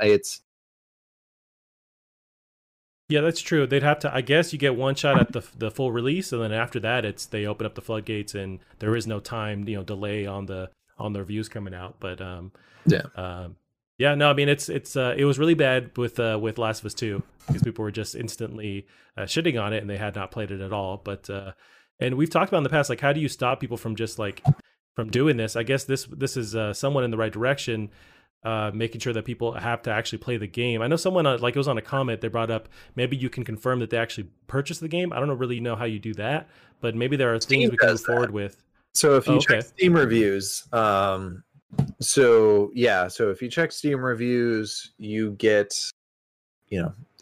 Yeah, that's true. They'd have to, I guess, you get one shot at the full release, and then after that, they open up the floodgates, and there is no time, delay on the reviews coming out. But I mean, it was really bad with Last of Us 2 because people were just instantly shitting on it and they had not played it at all. But and we've talked about in the past, like, how do you stop people from just from doing this? I guess this is somewhat in the right direction, making sure that people have to actually play the game. I know someone it was on a comment, they brought up maybe you can confirm that they actually purchased the game. I don't really know how you do that, but maybe there are things we can move forward with. So if you check Steam reviews, if you check Steam reviews, you get,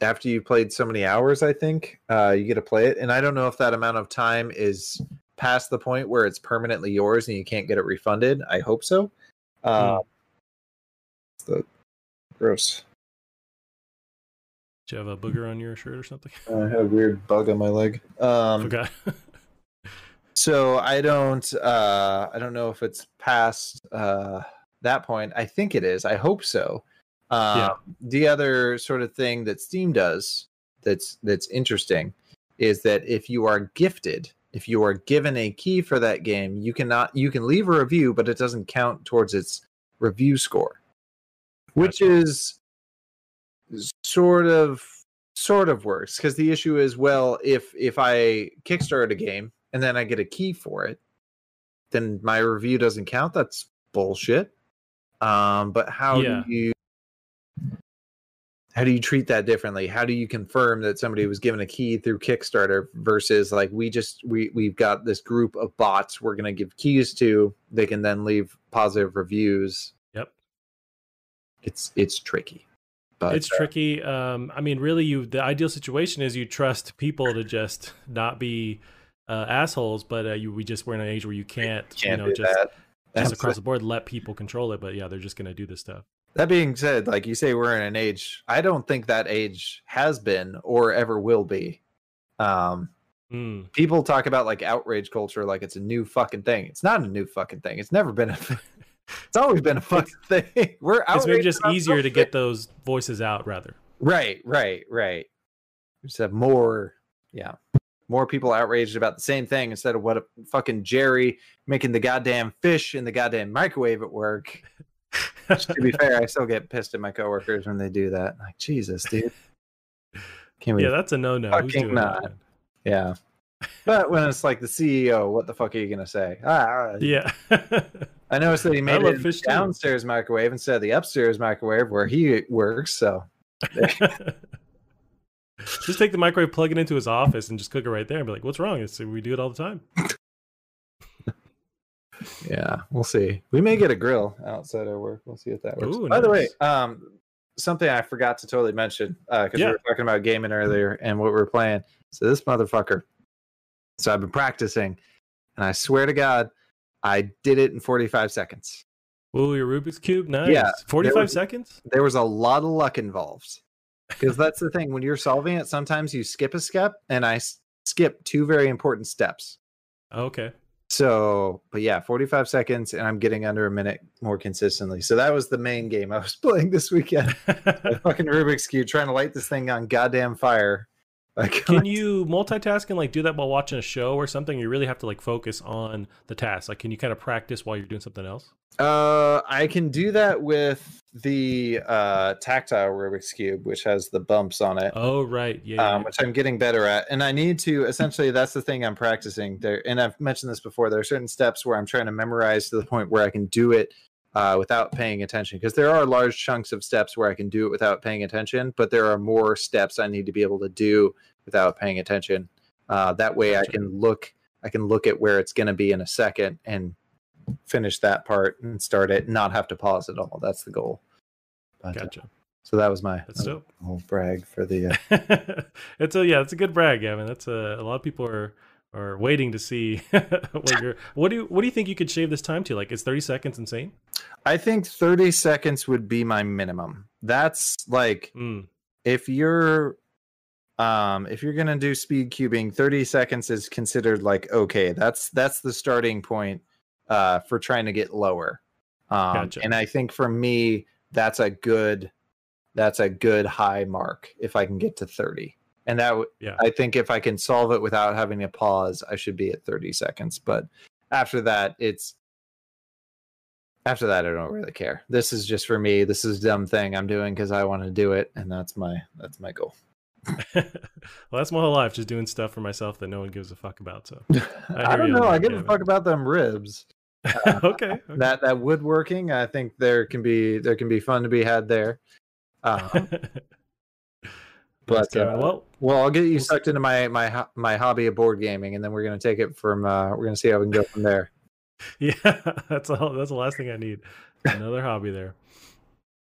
after you played so many hours, I think, you get to play it. And I don't know if that amount of time is past the point where it's permanently yours and you can't get it refunded. I hope so. Gross. Do you have a booger on your shirt or something? I had a weird bug on my leg. Forgot. So I don't know if it's past that point. I think it is. I hope so. The other sort of thing that Steam does that's interesting is that if you are given a key for that game, you can leave a review, but it doesn't count towards its review score, which is sort of works, because the issue is, well, if I kickstart a game and then I get a key for it, then my review doesn't count. That's bullshit. But how do you treat that differently? How do you confirm that somebody was given a key through Kickstarter versus like we've got this group of bots we're going to give keys to, they can then leave positive reviews. Yep. It's tricky. But it's tricky. I mean, really the ideal situation is you trust people to just not be assholes, but we're in an age where you can't across the board let people control it, but yeah, they're just going to do this stuff. That being said, like you say, we're in an age. I don't think that age has been or ever will be. People talk about like outrage culture like it's a new fucking thing. It's not a new fucking thing. It's never been a thing. It's always been a fucking thing. It's maybe just easier to get those voices out, rather. Right. Just have more people outraged about the same thing instead of what a fucking Jerry making the goddamn fish in the goddamn microwave at work. To be fair, I still get pissed at my coworkers when they do that. Like, Jesus, dude. That's a no-no. Fucking not. That, yeah. But when it's like the CEO, what the fuck are you going to say? Yeah. I noticed that he made it in the downstairs microwave instead of the upstairs microwave where he works, so. Just take the microwave, plug it into his office, and just cook it right there and be like, what's wrong? We do it all the time. Yeah, we'll see. We may get a grill outside our work. We'll see if that works. Ooh, by nice. The way, something I forgot to totally mention because we were talking about gaming earlier and what we were playing. So this motherfucker. So I've been practicing, and I swear to God, I did it in 45 seconds. Ooh, your Rubik's Cube, nice. Yeah, 45 seconds? There was a lot of luck involved because that's the thing. When you're solving it, sometimes you skip a step, and I skipped two very important steps. Okay. So, but yeah, 45 seconds, and I'm getting under a minute more consistently. So that was the main game I was playing this weekend. Fucking Rubik's Cube, trying to light this thing on goddamn fire. Like, can you multitask and like do that while watching a show or something? You really have to like focus on the task. Like, can you kind of practice while you're doing something else? I can do that with the tactile Rubik's Cube, which has the bumps on it. Oh, right. Yeah. Which I'm getting better at. And I need to essentially, that's the thing I'm practicing there. And I've mentioned this before. There are certain steps where I'm trying to memorize to the point where I can do it without paying attention, because there are large chunks of steps where I can do it without paying attention, but there are more steps I need to be able to do without paying attention. That way gotcha. I can look at where it's going to be in a second and finish that part and start it and not have to pause at all. That's the goal. But, gotcha. So that was my whole brag for the... It's a good brag, Gavin. That's a lot of people are waiting to see what do you think you could shave this time to? Like, is 30 seconds insane? I think 30 seconds would be my minimum. That's like if you're gonna do speed cubing, 30 seconds is considered like okay. That's the starting point for trying to get lower. Gotcha. And I think for me that's a good high mark if I can get to 30. And I think if I can solve it without having to pause, I should be at 30 seconds. But after that, I don't really care. This is just for me. This is a dumb thing I'm doing because I want to do it. And that's my goal. Well, that's my whole life, just doing stuff for myself that no one gives a fuck about. So I don't know. I give a fuck about them ribs. Okay. That woodworking, I think there can be fun to be had there. But I'll get you sucked into my hobby of board gaming, and then we're going to take it from. We're going to see how we can go from there. Yeah, that's all. That's the last thing I need. Another hobby there.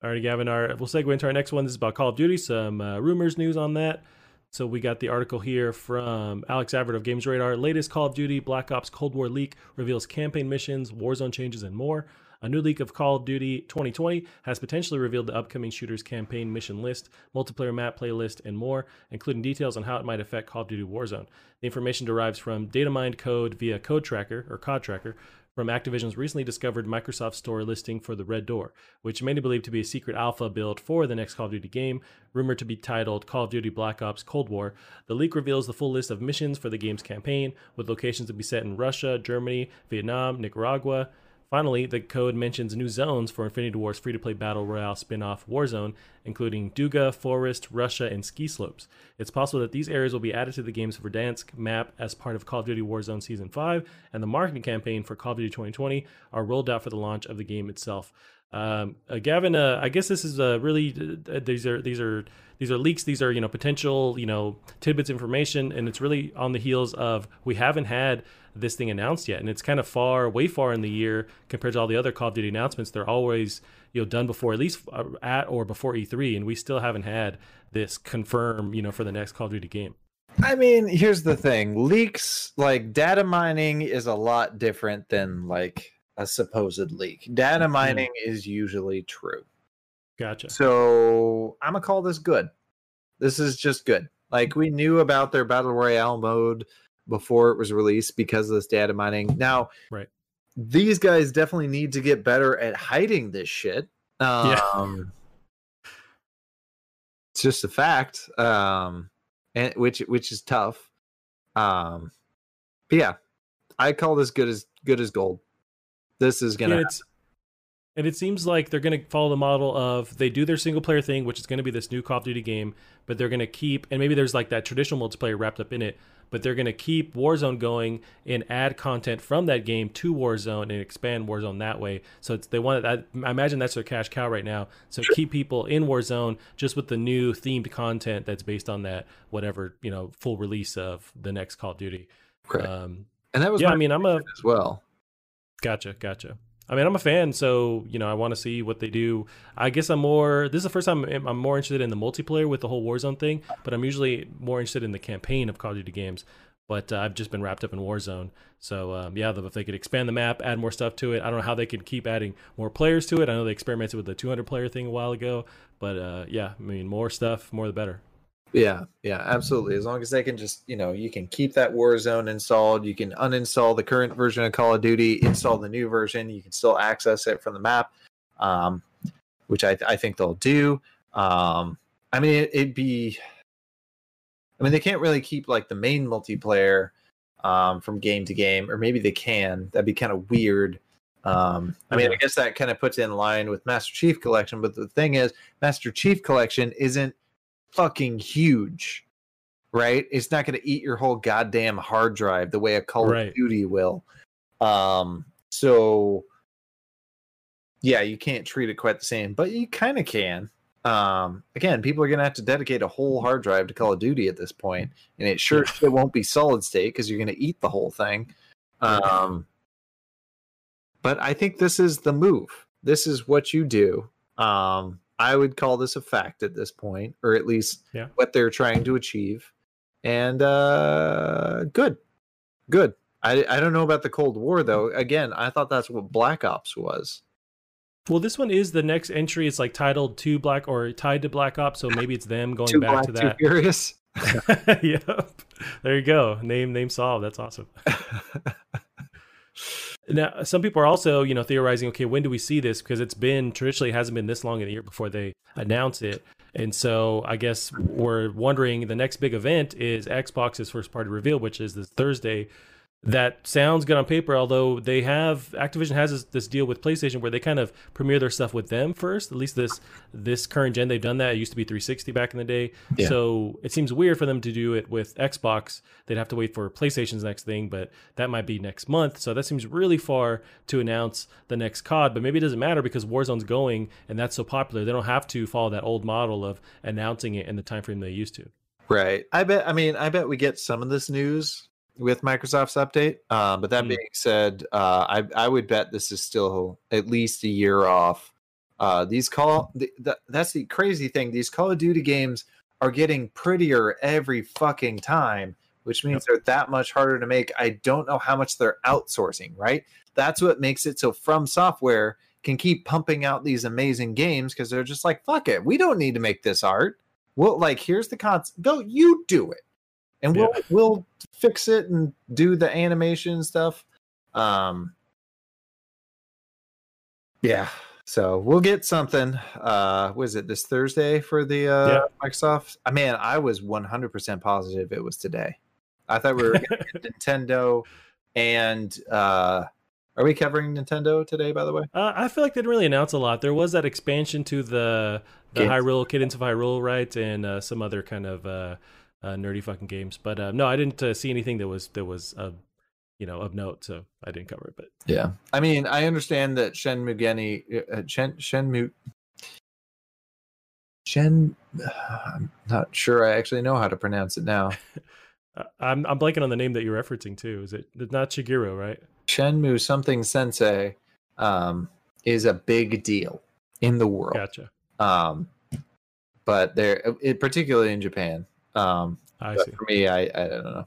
All right, Gavin. We'll segue into our next one. This is about Call of Duty. Some rumors, news on that. So we got the article here from Alex Averitt of Games Radar. Latest Call of Duty: Black Ops Cold War leak reveals campaign missions, Warzone changes, and more. A new leak of Call of Duty 2020 has potentially revealed the upcoming shooter's campaign mission list, multiplayer map playlist, and more, including details on how it might affect Call of Duty Warzone. The information derives from data mined code via COD Tracker, from Activision's recently discovered Microsoft Store listing for the Red Door, which many believe to be a secret alpha build for the next Call of Duty game, rumored to be titled Call of Duty Black Ops Cold War. The leak reveals the full list of missions for the game's campaign, with locations to be set in Russia, Germany, Vietnam, Nicaragua. Finally, the code mentions new zones for Infinity War's free-to-play battle royale spin-off Warzone, including Duga, Forest, Russia, and Ski Slopes. It's possible that these areas will be added to the game's Verdansk map as part of Call of Duty Warzone Season 5, and the marketing campaign for Call of Duty 2020 are rolled out for the launch of the game itself. Gavin, I guess this is really these are leaks. These are, you know, potential, you know, tidbits information, and it's really on the heels of we haven't had this thing announced yet, and it's kind of far, way far in the year compared to all the other Call of Duty announcements. They're always, you know, done before, at least at or before E3, and we still haven't had this confirm, you know, for the next Call of Duty game. I mean, here's the thing: leaks, like data mining, is a lot different than like a supposed leak. Data mining is usually true. Gotcha. So I'm gonna call this good. This is just good. Like, we knew about their battle royale mode before it was released because of this data mining. Now, right, these guys definitely need to get better at hiding this shit. It's just a fact. And which is tough. But yeah, I call this good as gold. This is going to happen. And it seems like they're going to follow the model of they do their single player thing, which is going to be this new Call of Duty game, but they're going to keep, and maybe there's like that traditional multiplayer wrapped up in it, but they're going to keep Warzone going and add content from that game to Warzone and expand Warzone that way. So it's, they want it, I imagine that's their cash cow right now. So keep people in Warzone just with the new themed content that's based on that, whatever, you know, full release of the next Call of Duty. Correct. And that was, yeah, I mean, I'm a, as well. Gotcha. I mean, I'm a fan, so, you know, I want to see what they do. I guess this is the first time I'm more interested in the multiplayer with the whole Warzone thing, but I'm usually more interested in the campaign of Call of Duty games, but I've just been wrapped up in Warzone. So, if they could expand the map, add more stuff to it. I don't know how they could keep adding more players to it. I know they experimented with the 200-player thing a while ago, but, more stuff, more the better. Yeah, absolutely. As long as they can just, you know, you can keep that Warzone installed, you can uninstall the current version of Call of Duty, install the new version, you can still access it from the map, which I think they'll do. They can't really keep like the main multiplayer from game to game, or maybe they can. That'd be kind of weird. I guess that kind of puts it in line with Master Chief Collection, but the thing is, Master Chief Collection isn't fucking huge, right? It's not going to eat your whole goddamn hard drive the way a Call of Duty will. You can't treat it quite the same, but you kind of can. Again, people are going to have to dedicate a whole hard drive to Call of Duty at this point, and it sure it won't be solid state because you're going to eat the whole thing. But I think this is the move. This is what you do. I would call this a fact at this point, or at least what they're trying to achieve. And good. I don't know about the Cold War, though. Again, I thought that's what Black Ops was. Well, this one is the next entry. It's like titled to Black or tied to Black Ops, so maybe it's them going back to that. Too Furious. Yep. There you go. Name solved. That's awesome. Now, some people are also, you know, theorizing, okay, when do we see this? Because it's been, traditionally, it hasn't been this long in the year before they announce it. And so I guess we're wondering, the next big event is Xbox's first party reveal, which is this Thursday. That sounds good on paper, although they have, Activision has this deal with PlayStation where they kind of premiere their stuff with them first. At least this current gen, they've done that. It used to be 360 back in the day. Yeah. So it seems weird for them to do it with Xbox. They'd have to wait for PlayStation's next thing, but that might be next month. So that seems really far to announce the next COD, but maybe it doesn't matter because Warzone's going and that's so popular. They don't have to follow that old model of announcing it in the timeframe they used to. Right. I bet we get some of this news with Microsoft's update, but that being said, I would bet this is still at least a year off. That's the crazy thing. These Call of Duty games are getting prettier every fucking time, which means they're that much harder to make. I don't know how much they're outsourcing. Right, that's what makes it so From Software can keep pumping out these amazing games because they're just like, fuck it, we don't need to make this art. Well, like, here's the concept. Go, you do it. And we'll fix it and do the animation stuff. So we'll get something. Was it this Thursday for the Microsoft? Man, I was 100% positive it was today. I thought we were going to get Nintendo and... Are we covering Nintendo today, by the way? I feel like they didn't really announce a lot. There was that expansion to the Hyrule, Cadence of Hyrule, right? And some other kind of... nerdy fucking games, but no, I didn't see anything that was you know, of note, so I didn't cover it. But yeah, I mean, I understand that Shenmugami, I'm not sure I actually know how to pronounce it now. I'm blanking on the name that you're referencing to. Is it not Shigeru, right? Shenmue something Sensei is a big deal in the world. Gotcha. But there, particularly in Japan. I see. For me, I don't know.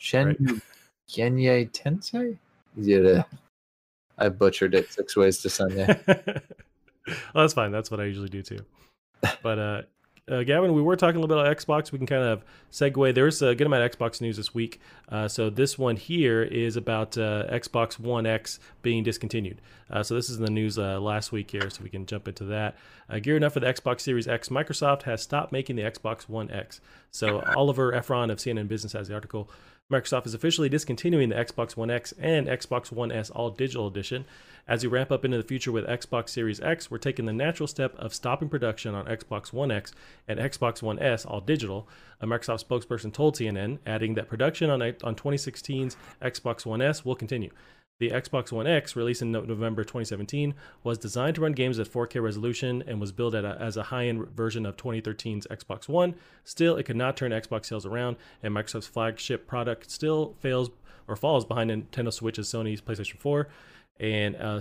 Shenmue Genye Tensei? I butchered it 6 ways to Sunday. Well, that's fine. That's what I usually do too. But Gavin, we were talking a little bit about Xbox. We can kind of segue. There's a good amount of Xbox news this week. So this one here is about Xbox One X being discontinued. So this is in the news last week here, so we can jump into that. Geared enough for the Xbox Series X, Microsoft has stopped making the Xbox One X. So Oliver Efron of CNN Business has the article. Microsoft is officially discontinuing the Xbox One X and Xbox One S All Digital Edition. As we ramp up into the future with Xbox Series X, we're taking the natural step of stopping production on Xbox One X and Xbox One S All Digital, a Microsoft spokesperson told CNN, adding that production on 2016's Xbox One S will continue. The Xbox One X, released in November 2017, was designed to run games at 4K resolution and was billed as a high-end version of 2013's Xbox One. Still, it could not turn Xbox sales around, and Microsoft's flagship product still falls behind Nintendo Switch and Sony's PlayStation 4. And, I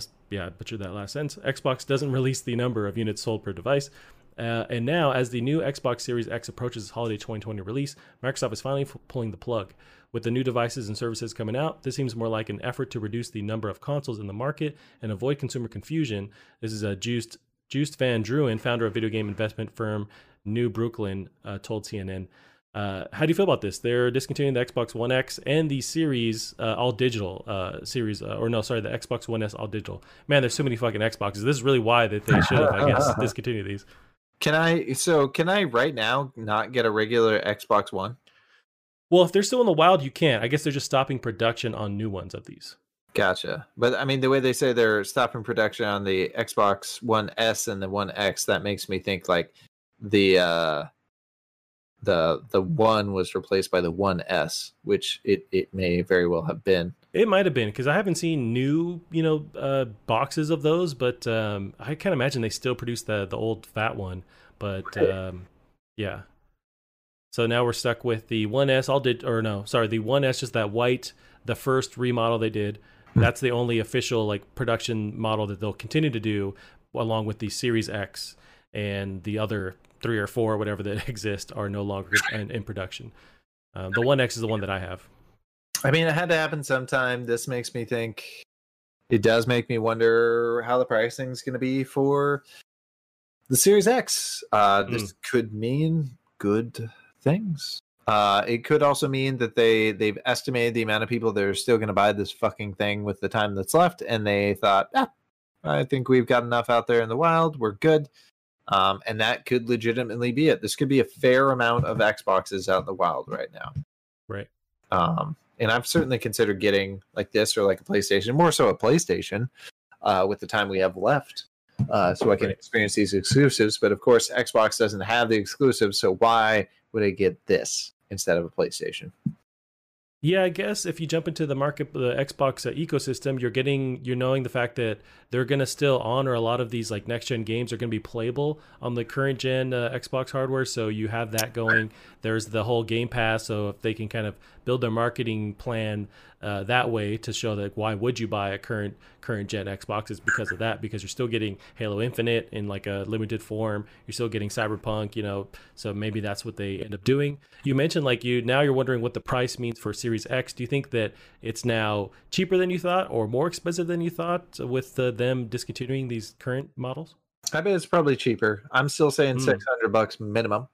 butchered that last sentence. Xbox doesn't release the number of units sold per device. And now, as the new Xbox Series X approaches its holiday 2020 release, Microsoft is finally pulling the plug. With the new devices and services coming out, this seems more like an effort to reduce the number of consoles in the market and avoid consumer confusion. This is Joost van Druin, founder of video game investment firm New Brooklyn, told CNN. How do you feel about this? They're discontinuing the Xbox One X and the Series All Digital Series, the Xbox One S All Digital. Man, there's so many fucking Xboxes. This is really why that they should have, I guess, discontinued these. Can I right now not get a regular Xbox One? Well, if they're still in the wild, you can. I guess they're just stopping production on new ones of these. Gotcha. But I mean, the way they say they're stopping production on the Xbox One S and the One X, that makes me think like the One was replaced by the One S, which it may very well have been. It might have been, because I haven't seen new, boxes of those, but I can't imagine they still produce the old fat one. But yeah. So now we're stuck with the 1S the 1S, just that white, the first remodel they did. That's the only official production model that they'll continue to do, along with the Series X, and the other 3 or 4, whatever that exist, are no longer in production. The 1X is the one that I have. I mean, it had to happen sometime. This makes me think, it does make me wonder how the pricing is going to be for the Series X. This could mean good things. It could also mean that they've estimated the amount of people that are still going to buy this fucking thing with the time that's left, and they thought, I think we've got enough out there in the wild, we're good. And that could legitimately be it. This could be a fair amount of Xboxes out in the wild right now, right? And I've certainly considered getting like this or like a PlayStation, more so a PlayStation, with the time we have left. So I can experience these exclusives, but of course Xbox doesn't have the exclusives, so why would I get this instead of a PlayStation? Yeah, I guess if you jump into the market, the Xbox ecosystem, you're knowing the fact that they're going to still honor a lot of these next-gen games are going to be playable on the current-gen Xbox hardware, so you have that going. There's the whole Game Pass, so if they can kind of build their marketing plan that way to show that why would you buy a current-gen Xbox, is because of that, because you're still getting Halo Infinite in a limited form. You're still getting Cyberpunk, so maybe that's what they end up doing. You mentioned now you're wondering what the price means for Series X. Do you think that it's now cheaper than you thought or more expensive than you thought with them discontinuing these current models? I bet it's probably cheaper. I'm still saying $600 minimum.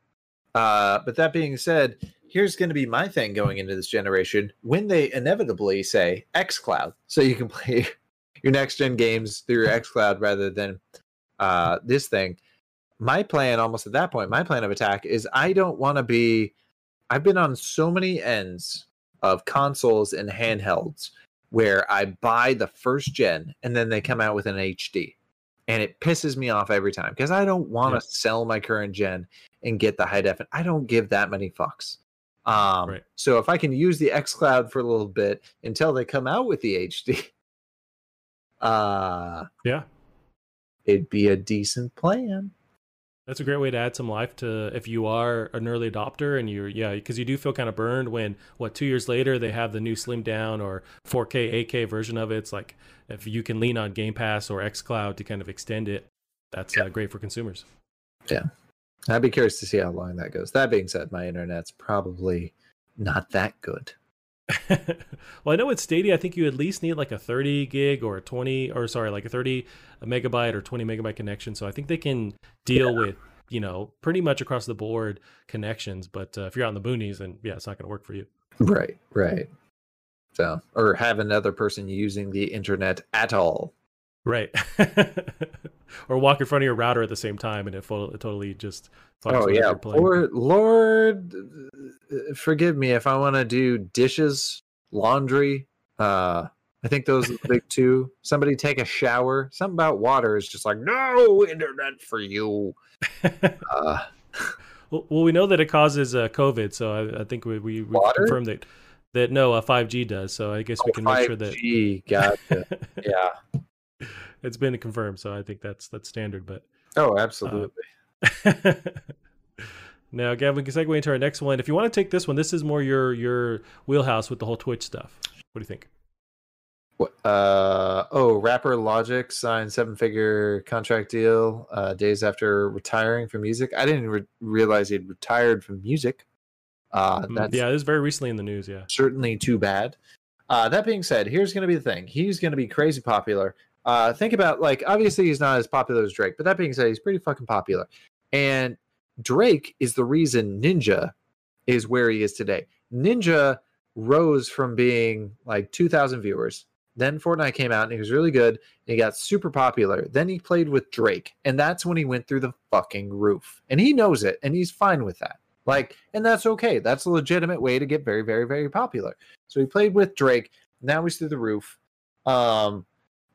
But that being said, here's going to be my thing going into this generation. When they inevitably say xCloud, so you can play your next-gen games through xCloud rather than this thing, my plan almost at that point, my plan of attack is I don't want to be... I've been on so many ends of consoles and handhelds where I buy the first gen and then they come out with an HD, and it pisses me off every time because I don't want to sell my current gen and get the high def. I don't give that many fucks. Right. So if I can use the xCloud for a little bit until they come out with the HD, yeah, it'd be a decent plan. That's a great way to add some life to, if you are an early adopter and you're, yeah, because you do feel kind of burned when, what, 2 years later they have the new slimmed down or 4K, 8K version of it. It's like, if you can lean on Game Pass or xCloud to kind of extend it, that's great for consumers. Yeah. I'd be curious to see how long that goes. That being said, my internet's probably not that good. Well, I know with Stadia, I think you at least need like a 30 gig or a 20, or sorry, like a 30 megabyte or 20 megabyte connection. So I think they can deal with, you know, pretty much across the board connections. But if you're out in the boonies, then yeah, it's not going to work for you. Right, right. So, or have another person using the internet at all. Right. Or walk in front of your router at the same time and it totally just... Oh, yeah. Lord, forgive me if I want to do dishes, laundry. I think those are the big two. Somebody take a shower. Something about water is just like, no internet for you. Well, we know that it causes COVID, so I think we confirmed that no, 5G does. So I guess we can make sure that... 5G, gotcha. Yeah. It's been confirmed, so I think that's standard. But absolutely. Now, Gavin, we can segue into our next one. If you want to take this one, this is more your wheelhouse with the whole Twitch stuff. What do you think? What? Rapper Logic signed 7-figure contract deal days after retiring from music. I didn't realize he'd retired from music. Yeah, it was very recently in the news. Yeah, certainly too bad. That being said, here's going to be the thing. He's going to be crazy popular. Think about, like, obviously he's not as popular as Drake, but that being said, he's pretty fucking popular. And Drake is the reason Ninja is where he is today. Ninja rose from being like 2,000 viewers. Then Fortnite came out and he was really good. And he got super popular. Then he played with Drake. And that's when he went through the fucking roof. And he knows it. And he's fine with that. Like, and that's okay. That's a legitimate way to get very, very, very popular. So he played with Drake. Now he's through the roof.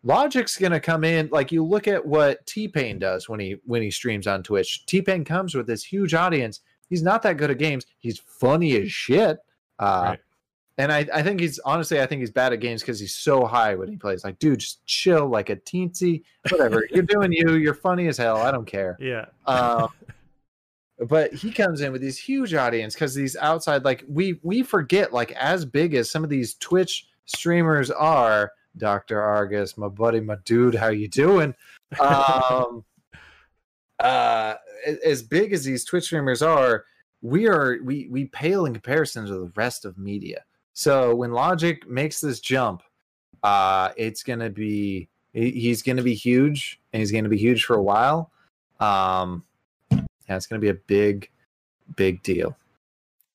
Logic's going to come in, like, you look at what T-Pain does when he streams on Twitch. T-Pain comes with this huge audience. He's not that good at games. He's funny as shit. Right. And I think he's, honestly, I think he's bad at games because he's so high when he plays. Like, dude, just chill like a teensy. Whatever. You're doing you. You're funny as hell. I don't care. Yeah. But he comes in with these huge audience because these outside, like, we forget, like, as big as some of these Twitch streamers are, Dr. Argus, my buddy, my dude, how you doing? As big as these Twitch streamers are, we pale in comparison to the rest of media. So when Logic makes this jump, he's gonna be huge, and he's gonna be huge for a while. It's gonna be a big, big deal.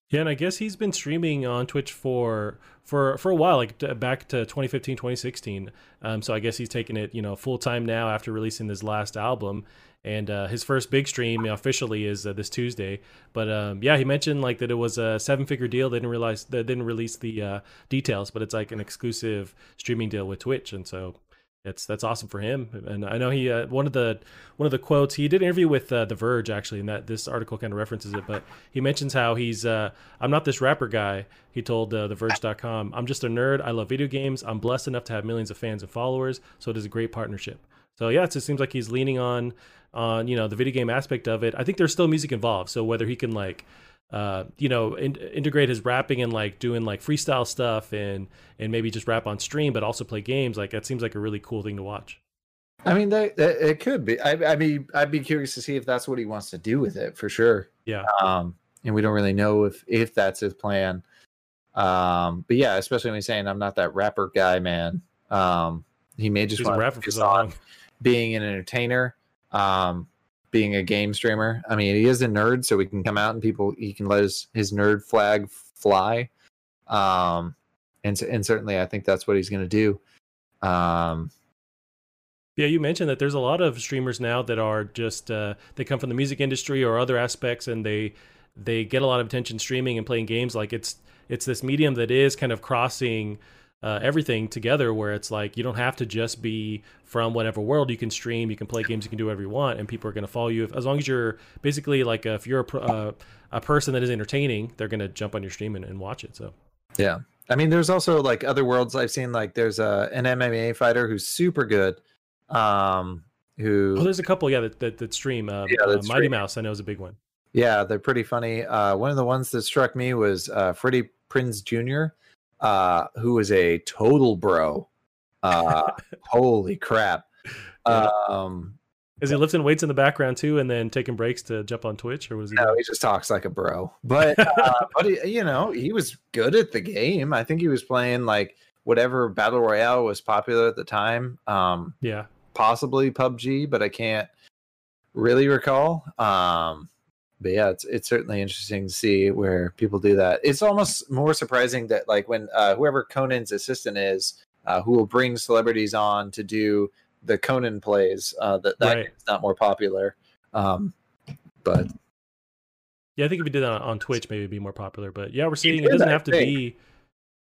Yeah, and I guess he's been streaming on Twitch for a while, like back to 2015, 2016. So I guess he's taking it, you know, full time now after releasing his last album. And his first big stream officially is this Tuesday. But yeah, he mentioned like that it was a 7-figure deal. They didn't release the details, but it's like an exclusive streaming deal with Twitch, and so. That's awesome for him, and I know he one of the quotes he did an interview with The Verge actually, and that this article kind of references it. But he mentions how he's I'm not this rapper guy. He told TheVerge.com, I'm just a nerd. I love video games. I'm blessed enough to have millions of fans and followers. So it is a great partnership. So yeah, it just seems like he's leaning on you know the video game aspect of it. I think there's still music involved. So whether he can like. You know, integrate his rapping and like doing like freestyle stuff and maybe just rap on stream, but also play games. Like that seems like a really cool thing to watch. I mean, it could be. I mean, I'd be curious to see if that's what he wants to do with it for sure. Yeah. And we don't really know if that's his plan. But yeah, especially when he's saying I'm not that rapper guy, man. He may just want to focus on being an entertainer. Being a game streamer. I mean, he is a nerd, so we can come out and he can let his nerd flag fly. And certainly I think that's what he's going to do. Yeah, you mentioned that there's a lot of streamers now that are just, they come from the music industry or other aspects, and they get a lot of attention streaming and playing games. Like it's this medium that is kind of crossing everything together, where it's like you don't have to just be from whatever world. You can stream, you can play games, you can do whatever you want, and people are going to follow you, as long as you're basically like if you're a person that is entertaining, they're going to jump on your stream and watch it. So yeah, I mean, there's also like other worlds I've seen. Like there's an MMA fighter who's super good. There's a couple, that stream. Mighty Mouse, I know, is a big one. Yeah, they're pretty funny. One of the ones that struck me was Freddie Prinze Jr., who was a total bro. Holy crap. Is he lifting weights in the background too, and then taking breaks to jump on Twitch, or was he? No, he just talks like a bro. But but he was good at the game. I think he was playing like whatever battle royale was popular at the time. Possibly PUBG, but I can't really recall. But yeah, it's certainly interesting to see where people do that. It's almost more surprising that like when whoever Conan's assistant is, who will bring celebrities on to do the Conan plays, that right. Is not more popular. But yeah, I think if we did that on Twitch, maybe it'd be more popular. But yeah, we're seeing it doesn't have to be.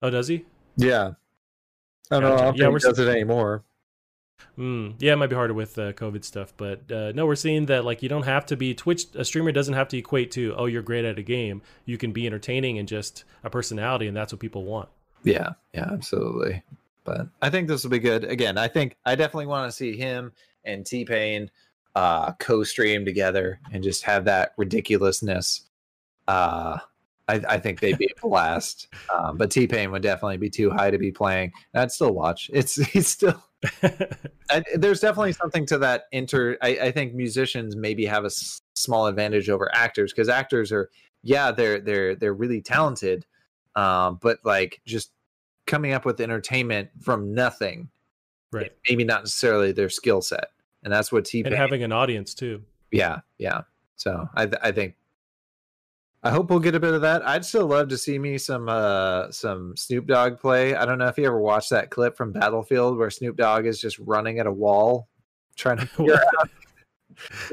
Oh, does he? Yeah. I don't know. I don't think he does it anymore. Yeah, it might be harder with COVID stuff, but no, we're seeing that like you don't have to be Twitch. A streamer doesn't have to equate to, oh, you're great at a game. You can be entertaining and just a personality, and that's what people want. Yeah. Yeah, absolutely. But I think this will be good. Again, I definitely want to see him and T-Pain co-stream together and just have that ridiculousness. I think they'd be a blast. But T-Pain would definitely be too high to be playing. And I'd still watch. He's still... there's definitely something to that. I think musicians maybe have a small advantage over actors, because actors are, they're really talented. But like just... coming up with entertainment from nothing, right? Maybe not necessarily their skill set, and that's what T-Pain and having an audience too. Yeah. So I hope we'll get a bit of that. I'd still love to see some Snoop Dogg play. I don't know if you ever watched that clip from Battlefield where Snoop Dogg is just running at a wall trying to figure out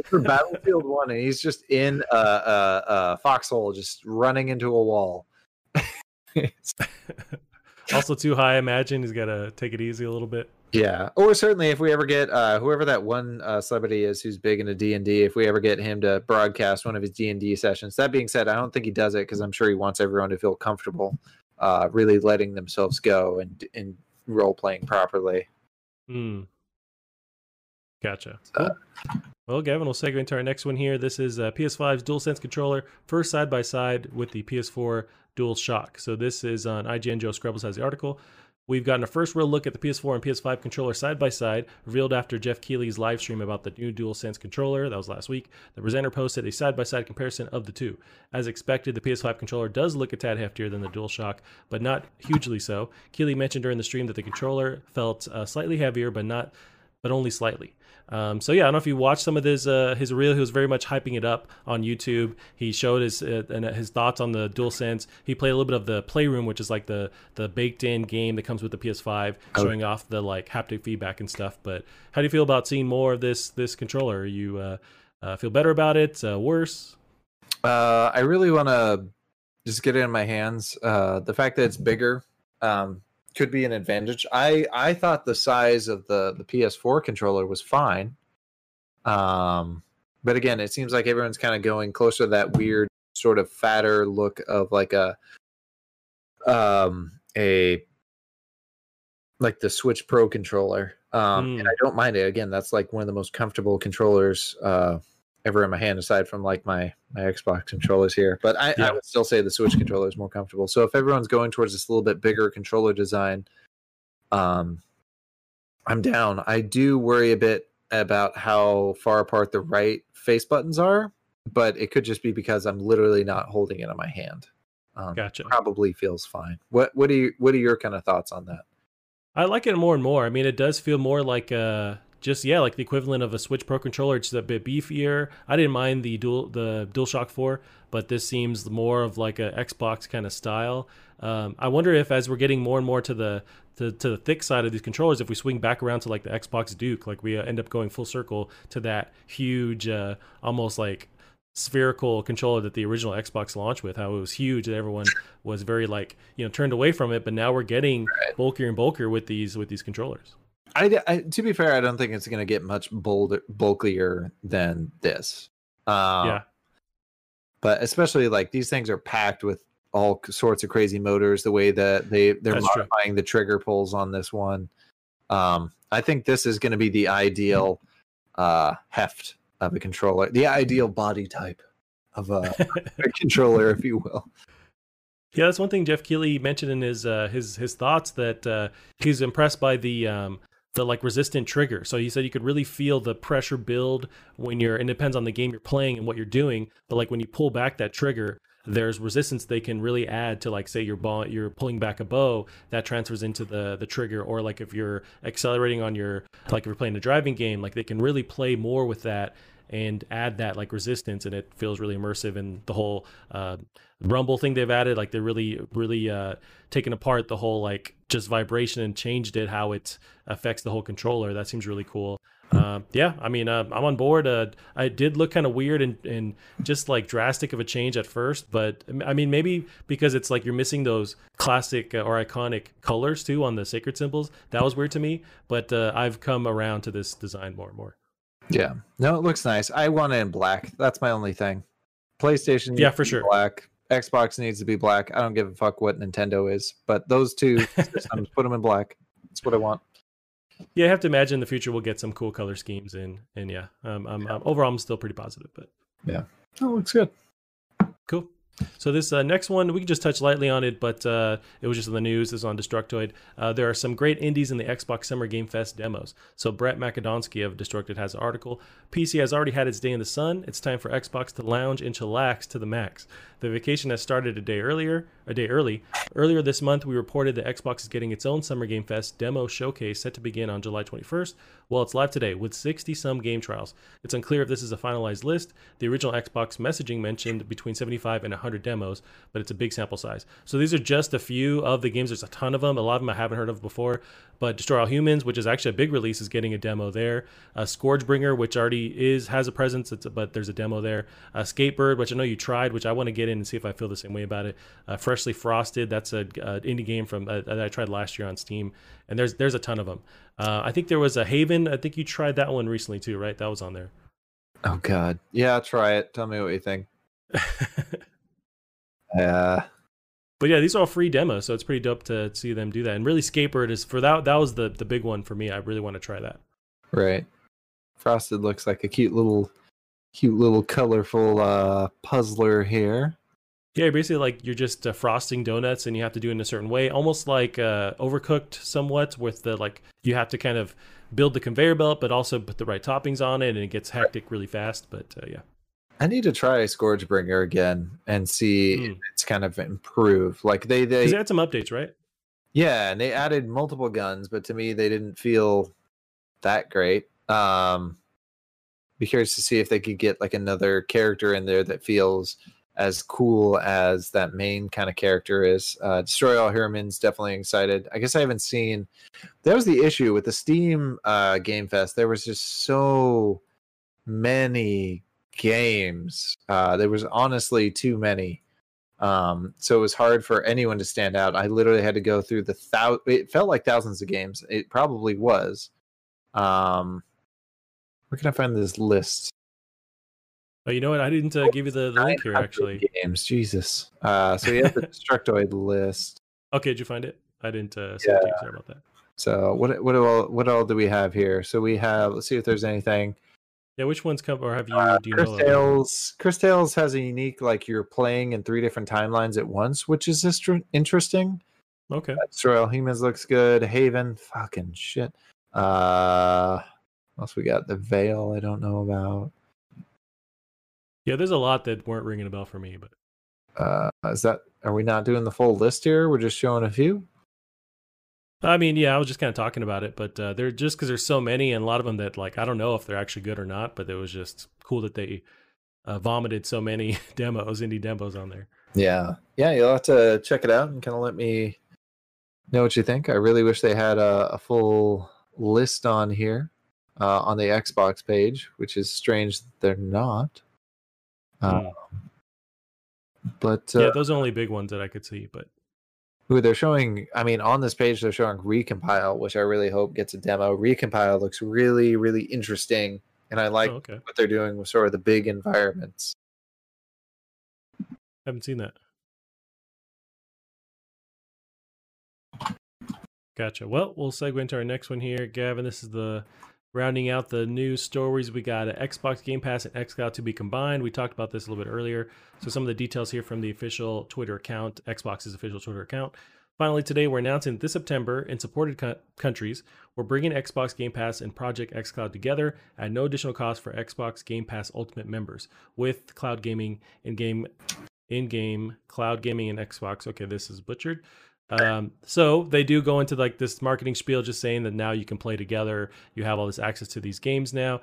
for Battlefield 1, and he's just in a foxhole, just running into a wall. Also too high, I imagine. He's got to take it easy a little bit. Yeah. Or certainly if we ever get whoever that one celebrity is who's big into D&D, if we ever get him to broadcast one of his D&D sessions. That being said, I don't think he does it because I'm sure he wants everyone to feel comfortable really letting themselves go and role-playing properly. Gotcha. Well, Gavin, we'll segue into our next one here. This is PS5's DualSense controller, first side-by-side with the PS4 DualShock. So this is on IGN. Joe Scrubbles has the article. We've gotten a first real look at the PS4 and PS5 controller side by side, revealed after Jeff Keighley's live stream about the new DualSense controller. That was last week. The presenter posted a side by side comparison of the two. As expected, the PS5 controller does look a tad heftier than the DualShock, but not hugely so. Keighley mentioned during the stream that the controller felt slightly heavier, but only slightly. So yeah, I don't know if you watched some of his reel. He was very much hyping it up on YouTube. He showed his thoughts on the DualSense. He played a little bit of the Playroom, which is like the baked-in game that comes with the PS5, showing off the like haptic feedback and stuff. But how do you feel about seeing more of this controller? You feel better about it? Worse? I really want to just get it in my hands. The fact that it's bigger could be an advantage. I thought the size of the PS4 controller was fine, but again, it seems like everyone's kind of going closer to that weird sort of fatter look of like a like the Switch Pro controller. And I don't mind it. Again, that's like one of the most comfortable controllers ever in my hand, aside from like my Xbox controllers here. But I would still say the Switch controller is more comfortable. So if everyone's going towards this little bit bigger controller design, I'm down. I do worry a bit about how far apart the right face buttons are, but it could just be because I'm literally not holding it in my hand. Gotcha. Probably feels fine. What are your kind of thoughts on that? I like it more and more. I mean, it does feel more like like the equivalent of a Switch Pro controller, just a bit beefier. I didn't mind the DualShock 4, but this seems more of like a Xbox kind of style. I wonder if, as we're getting more and more to the thick side of these controllers, if we swing back around to like the Xbox Duke, like we end up going full circle to that huge, almost like spherical controller that the original Xbox launched with, how it was huge and everyone was very turned away from it, but now we're getting bulkier and bulkier with these controllers. I to be fair, I don't think it's going to get much bulkier than this. But especially these things are packed with all sorts of crazy motors, the way that they're modifying the trigger pulls on this one. I think this is going to be the ideal heft of a controller, the ideal body type of a controller, if you will. Yeah, that's one thing Jeff Keighley mentioned in his thoughts, that he's impressed by the resistant trigger. So he said you could really feel the pressure build when you're, and it depends on the game you're playing and what you're doing, but when you pull back that trigger, there's resistance they can really add to, say you're pulling back a bow, that transfers into the trigger, or if you're accelerating on your, if you're playing a driving game, they can really play more with that and add that resistance, and it feels really immersive. And the whole rumble thing they've added, they're really taken apart the whole just vibration and changed it, how it affects the whole controller. That seems really cool. I'm on board. I did look kind of weird and just drastic of a change at first, but I mean, maybe because it's you're missing those classic or iconic colors too on the sacred symbols. That was weird to me, but I've come around to this design more and more. Yeah, no, it looks nice. I want it in black. That's my only thing. PlayStation needs to be black. Xbox needs to be black. I don't give a fuck what Nintendo is, but those two systems, put them in black. That's what I want. Yeah, I have to imagine in the future we'll get some cool color schemes in, and yeah, overall I'm still pretty positive. But yeah, oh, looks good. Cool. So this next one, we can just touch lightly on it, but it was just in the news. This is on Destructoid. There are some great indies in the Xbox Summer Game Fest demos. So Brett Macadonsky of Destructoid has an article. PC has already had its day in the sun. It's time for Xbox to lounge and chillax to the max. The vacation has started a day early. Earlier this month, we reported that Xbox is getting its own Summer Game Fest demo showcase set to begin on July 21st. Well, it's live today with 60-some game trials. It's unclear if this is a finalized list. The original Xbox messaging mentioned between 75 and 100 demos, but it's a big sample size. So these are just a few of the games. There's a ton of them. A lot of them I haven't heard of before. But Destroy All Humans, which is actually a big release, is getting a demo there. Scourgebringer, which already has a presence, but there's a demo there. Skatebird, which I know you tried, which I want to get in and see if I feel the same way about it. Freshly Frosted, that's an indie game from that I tried last year on Steam. And there's a ton of them. I think there was a Haven. I think you tried that one recently too, right? That was on there. Oh, God. Yeah, try it. Tell me what you think. But yeah, these are all free demos, so it's pretty dope to see them do that. And really, Skatebird is for that. That was the big one for me. I really want to try that. Right. Frosted looks like a cute little colorful puzzler here. Yeah, basically, you're just frosting donuts, and you have to do it in a certain way, almost like Overcooked somewhat, with the you have to kind of build the conveyor belt, but also put the right toppings on it, and it gets hectic really fast. But yeah. I need to try Scourgebringer again and see if it's kind of improved. They had some updates, right? Yeah, and they added multiple guns, but to me, they didn't feel that great. Be curious to see if they could get another character in there that feels as cool as that main kind of character is. Destroy All Humans, definitely excited. I guess I haven't seen. That was the issue with the Steam Game Fest. There was just so many games. There was honestly too many. So it was hard for anyone to stand out. I literally had to go through it felt like thousands of games. It probably was. Where can I find this list? Oh, you know what? I didn't give you the link here, actually. Games, Jesus. So you have the Destructoid list. Okay, did you find it? I didn't sorry about that. So what all do we have here? So we have, let's see if there's anything. Yeah, which ones come, or have you? Do you know? Chris Tales has a unique, you're playing in three different timelines at once, which is interesting. Okay. Destroy All Humans looks good. Haven, fucking shit. What else we got? The Veil, I don't know about. Yeah, there's a lot that weren't ringing a bell for me, but. Are we not doing the full list here? We're just showing a few. I mean, yeah, I was just kind of talking about it, but they're just because there's so many, and a lot of them that I don't know if they're actually good or not, but it was just cool that they vomited so many indie demos on there. Yeah, you'll have to check it out and kind of let me know what you think. I really wish they had a full list on here on the Xbox page, which is strange that they're not. But those are only big ones that I could see. But who they're showing, I mean, on this page, they're showing Recompile, which I really hope gets a demo. Recompile looks really, really interesting. And I like what they're doing with sort of the big environments. I haven't seen that. Gotcha. Well, we'll segue into our next one here. Gavin, this is the rounding out the news stories. We got Xbox Game Pass and xCloud to be combined. We talked about this a little bit earlier. So some of the details here from the official Twitter account, Xbox's official Twitter account. Finally, today, we're announcing that this September, in supported countries, we're bringing Xbox Game Pass and Project xCloud together at no additional cost for Xbox Game Pass Ultimate members with cloud gaming, in-game cloud gaming, and Xbox. Okay, this is butchered. So they do go into like this marketing spiel just saying that now you can play together. You have all this access to these games now.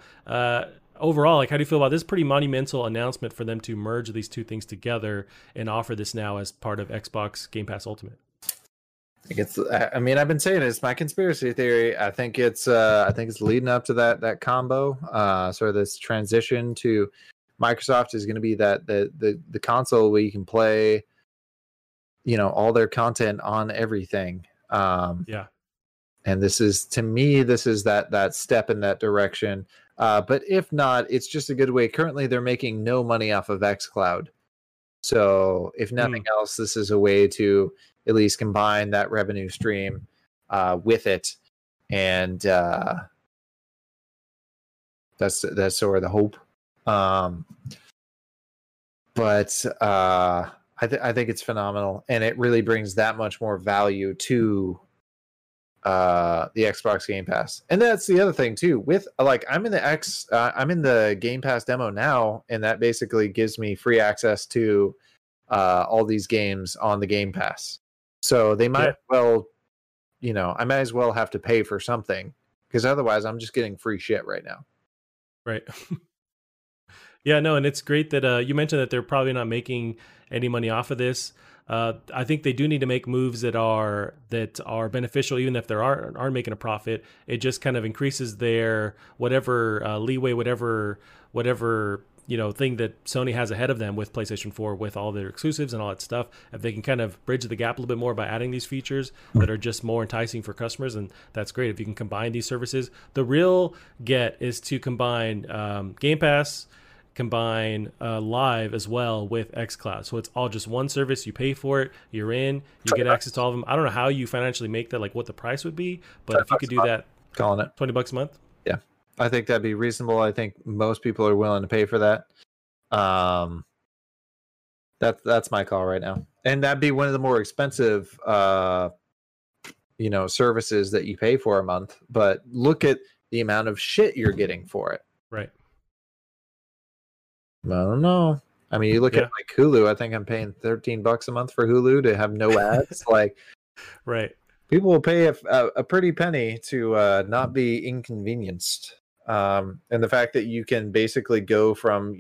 Overall, like, how do you feel about this pretty monumental announcement for them to merge these two things together and offer this now as part of Xbox Game Pass Ultimate? I mean, I've been saying it, it's my conspiracy theory. I think it's leading up to that combo. Sort of this transition to Microsoft is going to be that the console where you can play, you know, all their content on everything. And this is, to me, this is that step in that direction. But if not, it's just a good way. Currently, they're making no money off of xCloud. So if nothing else, this is a way to at least combine that revenue stream with it. And that's sort of the hope. I think it's phenomenal, and it really brings that much more value to the Xbox Game Pass. And that's the other thing too. With like, I'm in the Game Pass demo now, and that basically gives me free access to all these games on the Game Pass. So they might well, you know, I might as well have to pay for something, because otherwise I'm just getting free shit right now. Right. Yeah, no, and it's great that you mentioned that they're probably not making any money off of this. I think they do need to make moves that are beneficial, even if they aren't making a profit. It just kind of increases their whatever leeway, whatever you know thing that Sony has ahead of them with PlayStation 4, with all their exclusives and all that stuff. If they can kind of bridge the gap a little bit more by adding these features that are just more enticing for customers, and that's great. If you can combine these services, the real get is to combine Game Pass, combine Live as well with xCloud. So it's all just one service. You pay for it, you're in, you get access to all of them. I don't know how you financially make that, like what the price would be, but if you could do that, calling it $20 a month. Yeah, I think that'd be reasonable. I think most people are willing to pay for that. That's my call right now. And that'd be one of the more expensive services that you pay for a month, but look at the amount of shit you're getting for it. Right. I don't know. I mean, you look at like Hulu. I think I'm paying $13 a month for Hulu to have no ads. Like, right? People will pay a pretty penny to not be inconvenienced. And the fact that you can basically go from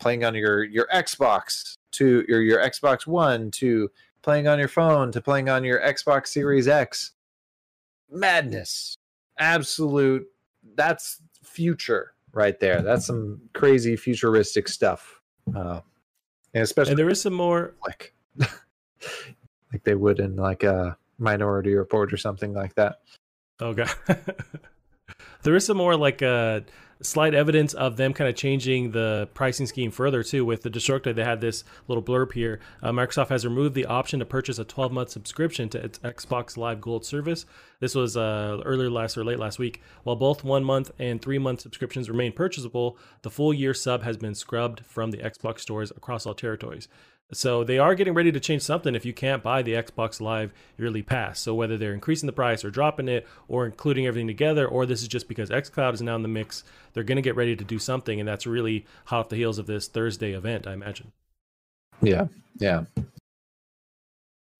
playing on your Xbox to your Xbox One to playing on your phone to playing on your Xbox Series X. Madness, absolute. That's future. Right there, that's some crazy futuristic stuff, and there is some more like they would in like a Minority Report or something like that. Oh god, there is some more like slight evidence of them kind of changing the pricing scheme further too. With the Destructoid, they had this little blurb here. Microsoft has removed the option to purchase a 12-month subscription to its Xbox Live Gold service. This was late last week. While both 1-month and 3-month subscriptions remain purchasable, the full year sub has been scrubbed from the Xbox stores across all territories. So they are getting ready to change something if you can't buy the Xbox Live yearly pass. So whether they're increasing the price or dropping it or including everything together, or this is just because xCloud is now in the mix, they're going to get ready to do something. And that's really hot off the heels of this Thursday event, I imagine. Yeah. Yeah.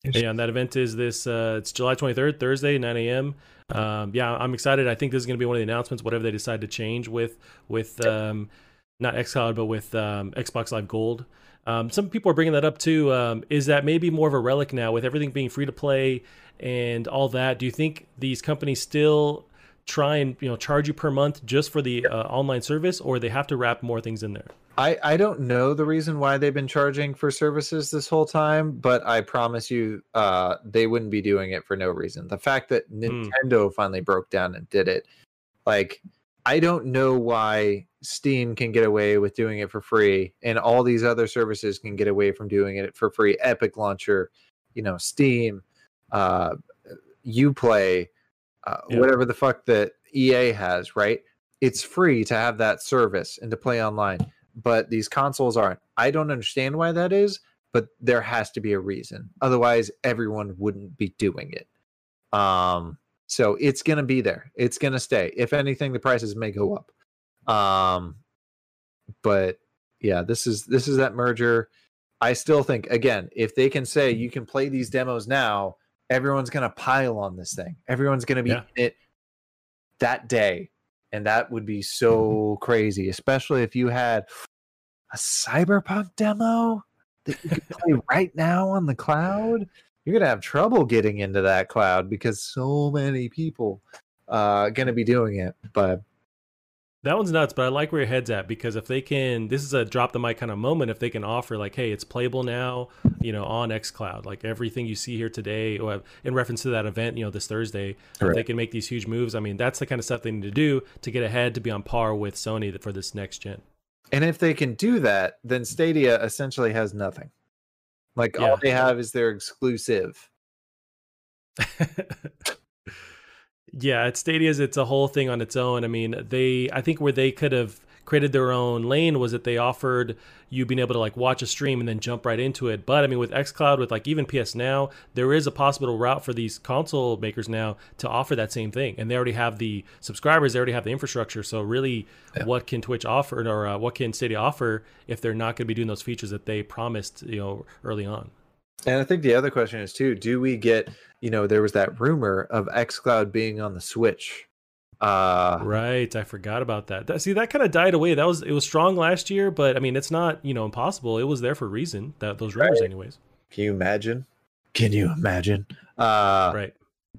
Yeah, and that event is this, it's July 23rd, Thursday, 9 a.m. I'm excited. I think this is going to be one of the announcements, whatever they decide to change with not xCloud, but with Xbox Live Gold. Some people are bringing that up too. Is that maybe more of a relic now with everything being free to play and all that? Do you think these companies still try and charge you per month just for the online service, or they have to wrap more things in there? I don't know the reason why they've been charging for services this whole time, but I promise you they wouldn't be doing it for no reason. The fact that Nintendo finally broke down and did it, like, I don't know why Steam can get away with doing it for free and all these other services can get away from doing it for free. Epic Launcher, you know, Steam, Uplay, whatever the fuck that EA has, right? It's free to have that service and to play online, but these consoles aren't. I don't understand why that is, but there has to be a reason. Otherwise, everyone wouldn't be doing it. So it's going to be there. It's going to stay. If anything, the prices may go up. But yeah, this is that merger. I still think, again, if they can say you can play these demos now, everyone's going to pile on this thing. Everyone's going to be in it that day. And that would be so crazy, especially if you had a Cyberpunk demo that you could play right now on the cloud. You're going to have trouble getting into that cloud because so many people are going to be doing it. But that one's nuts, but I like where your head's at, because if they can, this is a drop the mic kind of moment, if they can offer like, hey, it's playable now, you know, on xCloud, like everything you see here today, or in reference to that event, you know, this Thursday, if they can make these huge moves, I mean, that's the kind of stuff they need to do to get ahead, to be on par with Sony for this next gen. And if they can do that, then Stadia essentially has nothing. Like all they have is their exclusive. Yeah, it's Stadia's, it's a whole thing on its own. I mean, I think where they could have created their own lane was that they offered you being able to like watch a stream and then jump right into it. But I mean, with xCloud, with like even PS Now, there is a possible route for these console makers now to offer that same thing. And they already have the subscribers, they already have the infrastructure. So really, what can Twitch offer, or what can Stadia offer if they're not going to be doing those features that they promised, you know, early on? And I think the other question is too, do we get, you know, there was that rumor of xCloud being on the Switch. Right. I forgot about that. See, that kind of died away. It was strong last year, but I mean, it's not, you know, impossible. It was there for a reason, that those rumors anyways. Can you imagine? Right.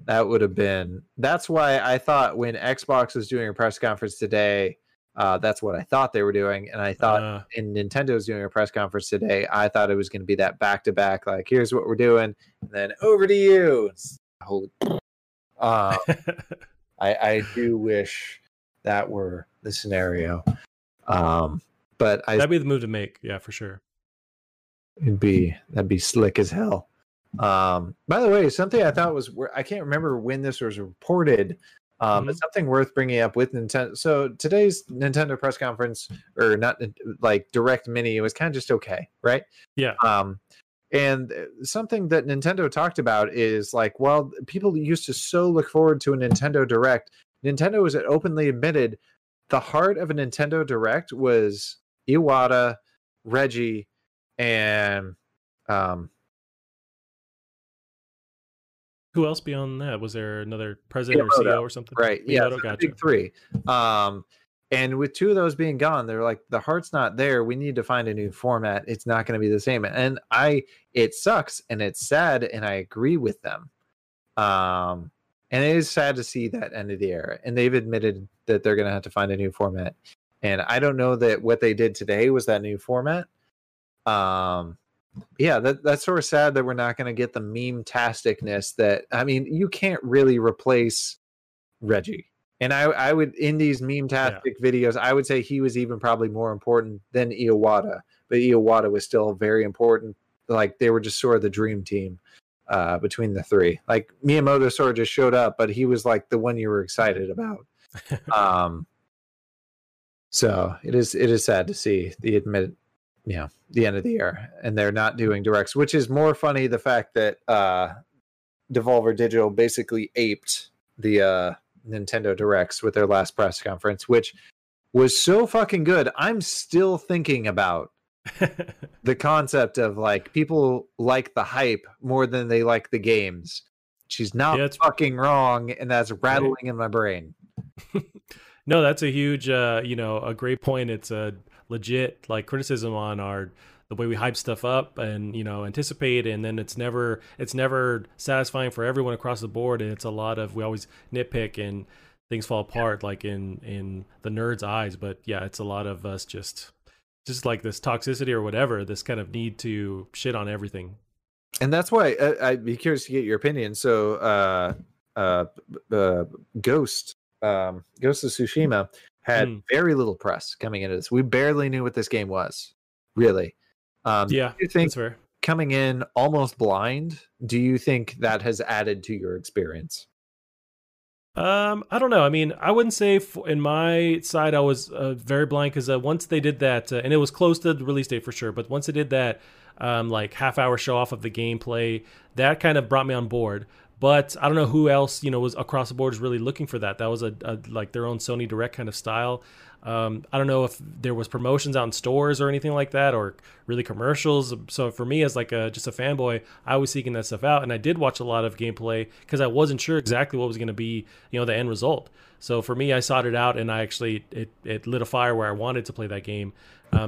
That would have been, that's why I thought when Xbox was doing a press conference today, that's what I thought they were doing. And I thought in Nintendo's doing a press conference today, I thought it was going to be that back-to-back, like, here's what we're doing, and then over to you. Holy I do wish that were the scenario. But that'd be the move to make. Yeah, for sure. That'd be slick as hell. By the way, something I thought was, I can't remember when this was reported, but something worth bringing up with Nintendo. So today's Nintendo press conference, or not like Direct Mini, it was kind of just okay, right? Yeah. And something that Nintendo talked about is like, well, people used to so look forward to a Nintendo Direct. Nintendo was openly admitted the heart of a Nintendo Direct was Iwata, Reggie, and who else beyond that? Was there another president or CEO or something? Right. Yeah. Gotcha. Big three. And with two of those being gone, they're like, the heart's not there. We need to find a new format. It's not going to be the same. And it sucks and it's sad. And I agree with them. And it is sad to see that end of the era. And they've admitted that they're going to have to find a new format. And I don't know that what they did today was that new format. Yeah, that's sort of sad that we're not going to get the meme-tasticness that, I mean, you can't really replace Reggie. And I would, in these meme-tastic videos, I would say he was even probably more important than Iwata. But Iwata was still very important. Like, they were just sort of the dream team between the three. Like, Miyamoto sort of just showed up, but he was like the one you were excited about. So it is sad to see the admitted. Yeah, the end of the year, and they're not doing directs, which is more funny. The fact that Devolver Digital basically aped the Nintendo directs with their last press conference, which was so fucking good. I'm still thinking about the concept of like people like the hype more than they like the games. She's not fucking wrong, and that's rattling in my brain. No, that's a huge, a great point. It's a legit like criticism on the way we hype stuff up and, you know, anticipate, and then it's never satisfying for everyone across the board, and it's a lot of, we always nitpick and things fall apart like in the nerd's eyes. But yeah, it's a lot of us just just like this toxicity or whatever, this kind of need to shit on everything. And that's why I'd be curious to get your opinion. So Ghost of Tsushima had very little press coming into this. We barely knew what this game was, really. Yeah, do you think that's fair. Coming in almost blind, do you think that has added to your experience? I don't know. I mean, I wouldn't say in my side I was very blind, because once they did that, and it was close to the release date for sure, but once they did that like half-hour show-off of the gameplay, that kind of brought me on board. But I don't know who else, you know, was across the board is really looking for that. That was a like their own Sony Direct kind of style. I don't know if there was promotions on stores or anything like that, or really commercials. So for me, as like just a fanboy, I was seeking that stuff out, and I did watch a lot of gameplay because I wasn't sure exactly what was going to be, you know, the end result. So for me, I sought it out, and I actually it lit a fire where I wanted to play that game.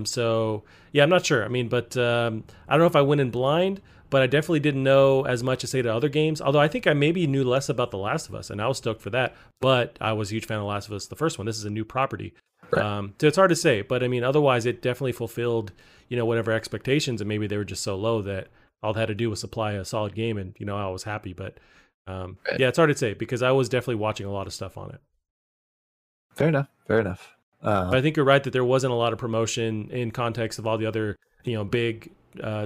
So yeah, I'm not sure. I mean, but I don't know if I went in blind. But I definitely didn't know as much as, say, to other games. Although I think I maybe knew less about The Last of Us, and I was stoked for that. But I was a huge fan of The Last of Us, the first one. This is a new property. Right. So it's hard to say. But, I mean, otherwise, it definitely fulfilled, you know, whatever expectations. And maybe they were just so low that all they had to do was supply a solid game. And, you know, I was happy. But, right. Yeah, it's hard to say because I was definitely watching a lot of stuff on it. Fair enough. Fair enough. But I think you're right that there wasn't a lot of promotion in context of all the other, you know, big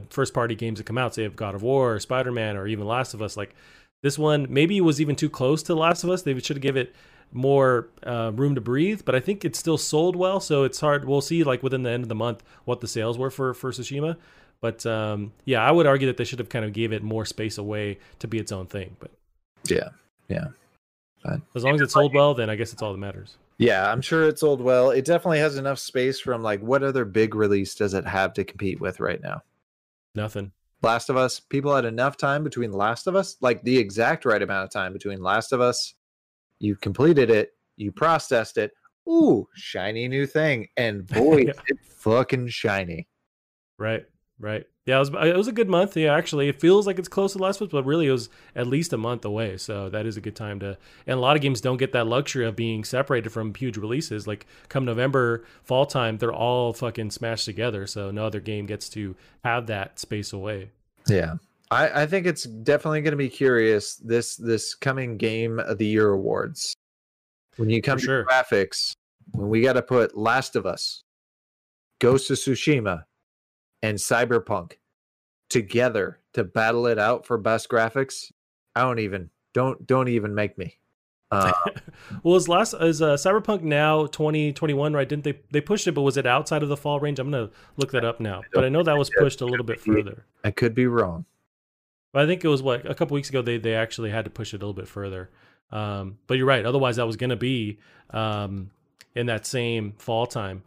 first party games that come out, say of God of War or Spider-Man or even Last of Us. Like this one maybe was even too close to Last of Us. They should have given it more room to breathe, but I think it still sold well, so it's hard. We'll see like within the end of the month what the sales were for Tsushima, but yeah, I would argue that they should have kind of gave it more space away to be its own thing. But yeah fine. As long as it sold well, then I guess it's all that matters. Yeah, I'm sure it sold well. It definitely has enough space from like what other big release does it have to compete with right now? Nothing. Last of Us, people had enough time between Last of Us, like the exact right amount of time between Last of Us. You completed it, you processed it. Ooh, shiny new thing. And boy, yeah. It's fucking shiny. Right. Yeah, it was a good month. Yeah, actually, it feels like it's close to Last of Us, but really it was at least a month away. So that is a good time to. And a lot of games don't get that luxury of being separated from huge releases. Like come November, fall time, they're all fucking smashed together. So no other game gets to have that space away. Yeah, I think it's definitely going to be curious this coming Game of the Year awards. When you come to graphics, when we got to put Last of Us, Ghost of Tsushima, and Cyberpunk together to battle it out for best graphics, I don't even make me. Well, is Cyberpunk now 2021, right? Didn't they pushed it, but was it outside of the fall range? I'm gonna look that up now, but I know that was pushed a little bit further. I could be wrong, but I think it was what a couple weeks ago they actually had to push it a little bit further. But you're right, otherwise that was gonna be in that same fall time.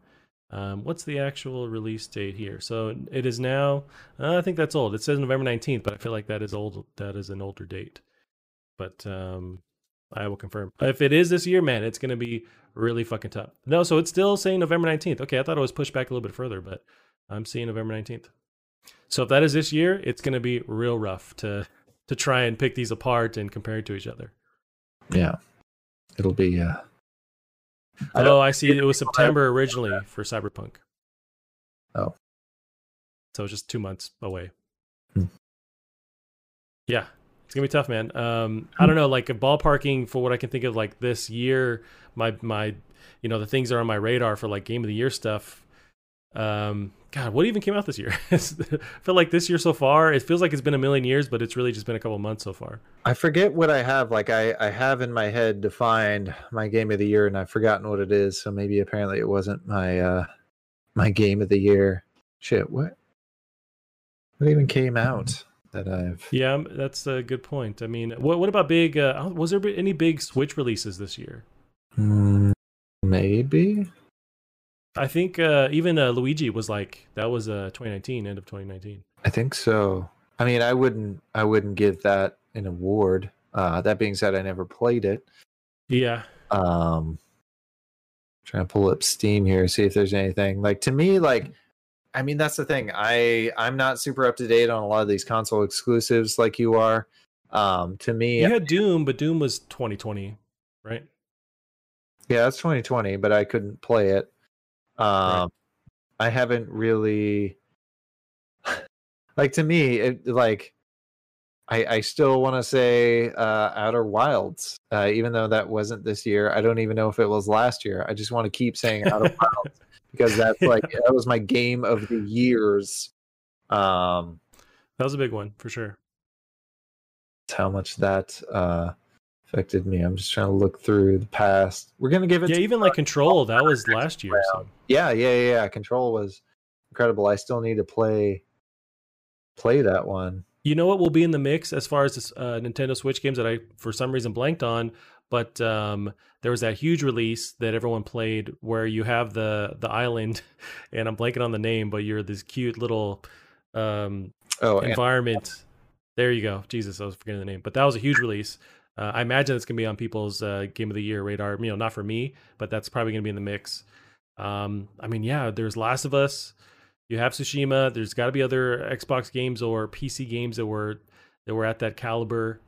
What's the actual release date here? So it is now, I think that's old. It says November 19th, but I feel like that is old. That is an older date. But I will confirm. If it is this year, man, it's going to be really fucking tough. No, so it's still saying November 19th. Okay, I thought it was pushed back a little bit further, but I'm seeing November 19th. So if that is this year, it's going to be real rough to try and pick these apart and compare it to each other. Yeah, it'll be... I see. It was September originally for Cyberpunk. Oh. So it's just 2 months away. Yeah. It's going to be tough, man. I don't know, like a ballparking for what I can think of like this year, my you know, the things that are on my radar for like Game of the Year stuff. God, what even came out this year? I feel like this year so far, it feels like it's been a million years, but it's really just been a couple months so far. I forget what I have. Like I have in my head defined my Game of the Year, and I've forgotten what it is. So maybe apparently it wasn't my my Game of the Year. Shit, what even came out that I've? Yeah, that's a good point. I mean, what about big? Was there any big Switch releases this year? Maybe. I think even Luigi was like that was 2019, end of 2019. I think so. I mean, I wouldn't give that an award. That being said, I never played it. Yeah. Trying to pull up Steam here, see if there's anything. Like to me, like I mean, that's the thing. I'm not super up to date on a lot of these console exclusives like you are. To me, you had Doom, but Doom was 2020, right? Yeah, that's 2020, but I couldn't play it. Right. I haven't really like, to me, it, like, I still want to say Outer Wilds, even though that wasn't this year. I don't even know if it was last year. I just want to keep saying Outer Wilds because that's like, that was my game of the years. That was a big one for sure. How much that affected me. I'm just trying to look through the past. We're gonna give it. Yeah, even like Control, that was last year. So. Yeah. Control was incredible. I still need to play that one. You know what will be in the mix as far as this, Nintendo Switch games that I for some reason blanked on, but there was that huge release that everyone played where you have the island, and I'm blanking on the name, but you're this cute little environment. And there you go. Jesus, I was forgetting the name. But that was a huge release. I imagine it's going to be on people's Game of the Year radar. You know, not for me, but that's probably going to be in the mix. I mean, yeah, there's Last of Us. You have Tsushima. There's got to be other Xbox games or PC games that were at that caliber.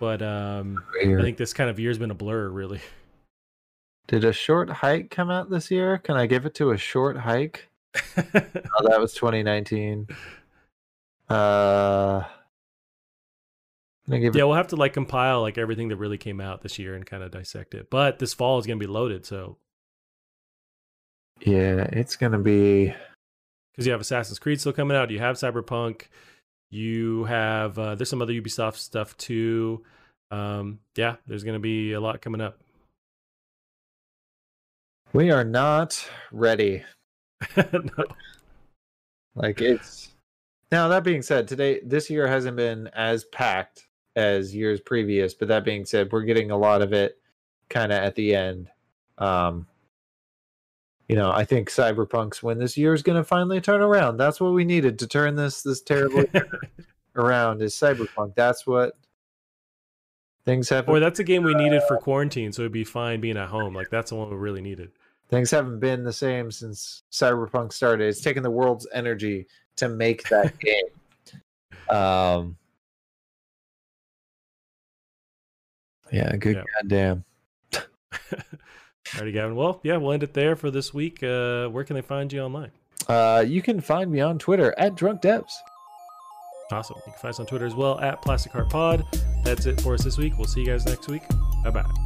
But I think this kind of year's been a blur, really. Did A Short Hike come out this year? Can I give it to A Short Hike? Oh, that was 2019. We'll have to like compile like everything that really came out this year and kind of dissect it. But this fall is going to be loaded, so yeah, it's going to be, because you have Assassin's Creed still coming out. You have Cyberpunk. You have there's some other Ubisoft stuff too. Yeah, there's going to be a lot coming up. We are not ready. No. Like it's. Now, that being said, this year hasn't been as packed as years previous, but that being said, we're getting a lot of it kind of at the end. You know, I think Cyberpunk's when this year is going to finally turn around. That's what we needed to turn this terrible year around is Cyberpunk. That's what things happen. Boy, that's a game we needed for quarantine, so it'd be fine being at home. Like, that's the one we really needed. Things haven't been the same since Cyberpunk started. It's taken the world's energy to make that game. Yeah, good goddamn. Alrighty, Gavin. Well, yeah, we'll end it there for this week. Where can they find you online? You can find me on Twitter at DrunkDevs. Awesome. You can find us on Twitter as well at PlasticHeartPod. That's it for us this week. We'll see you guys next week. Bye-bye.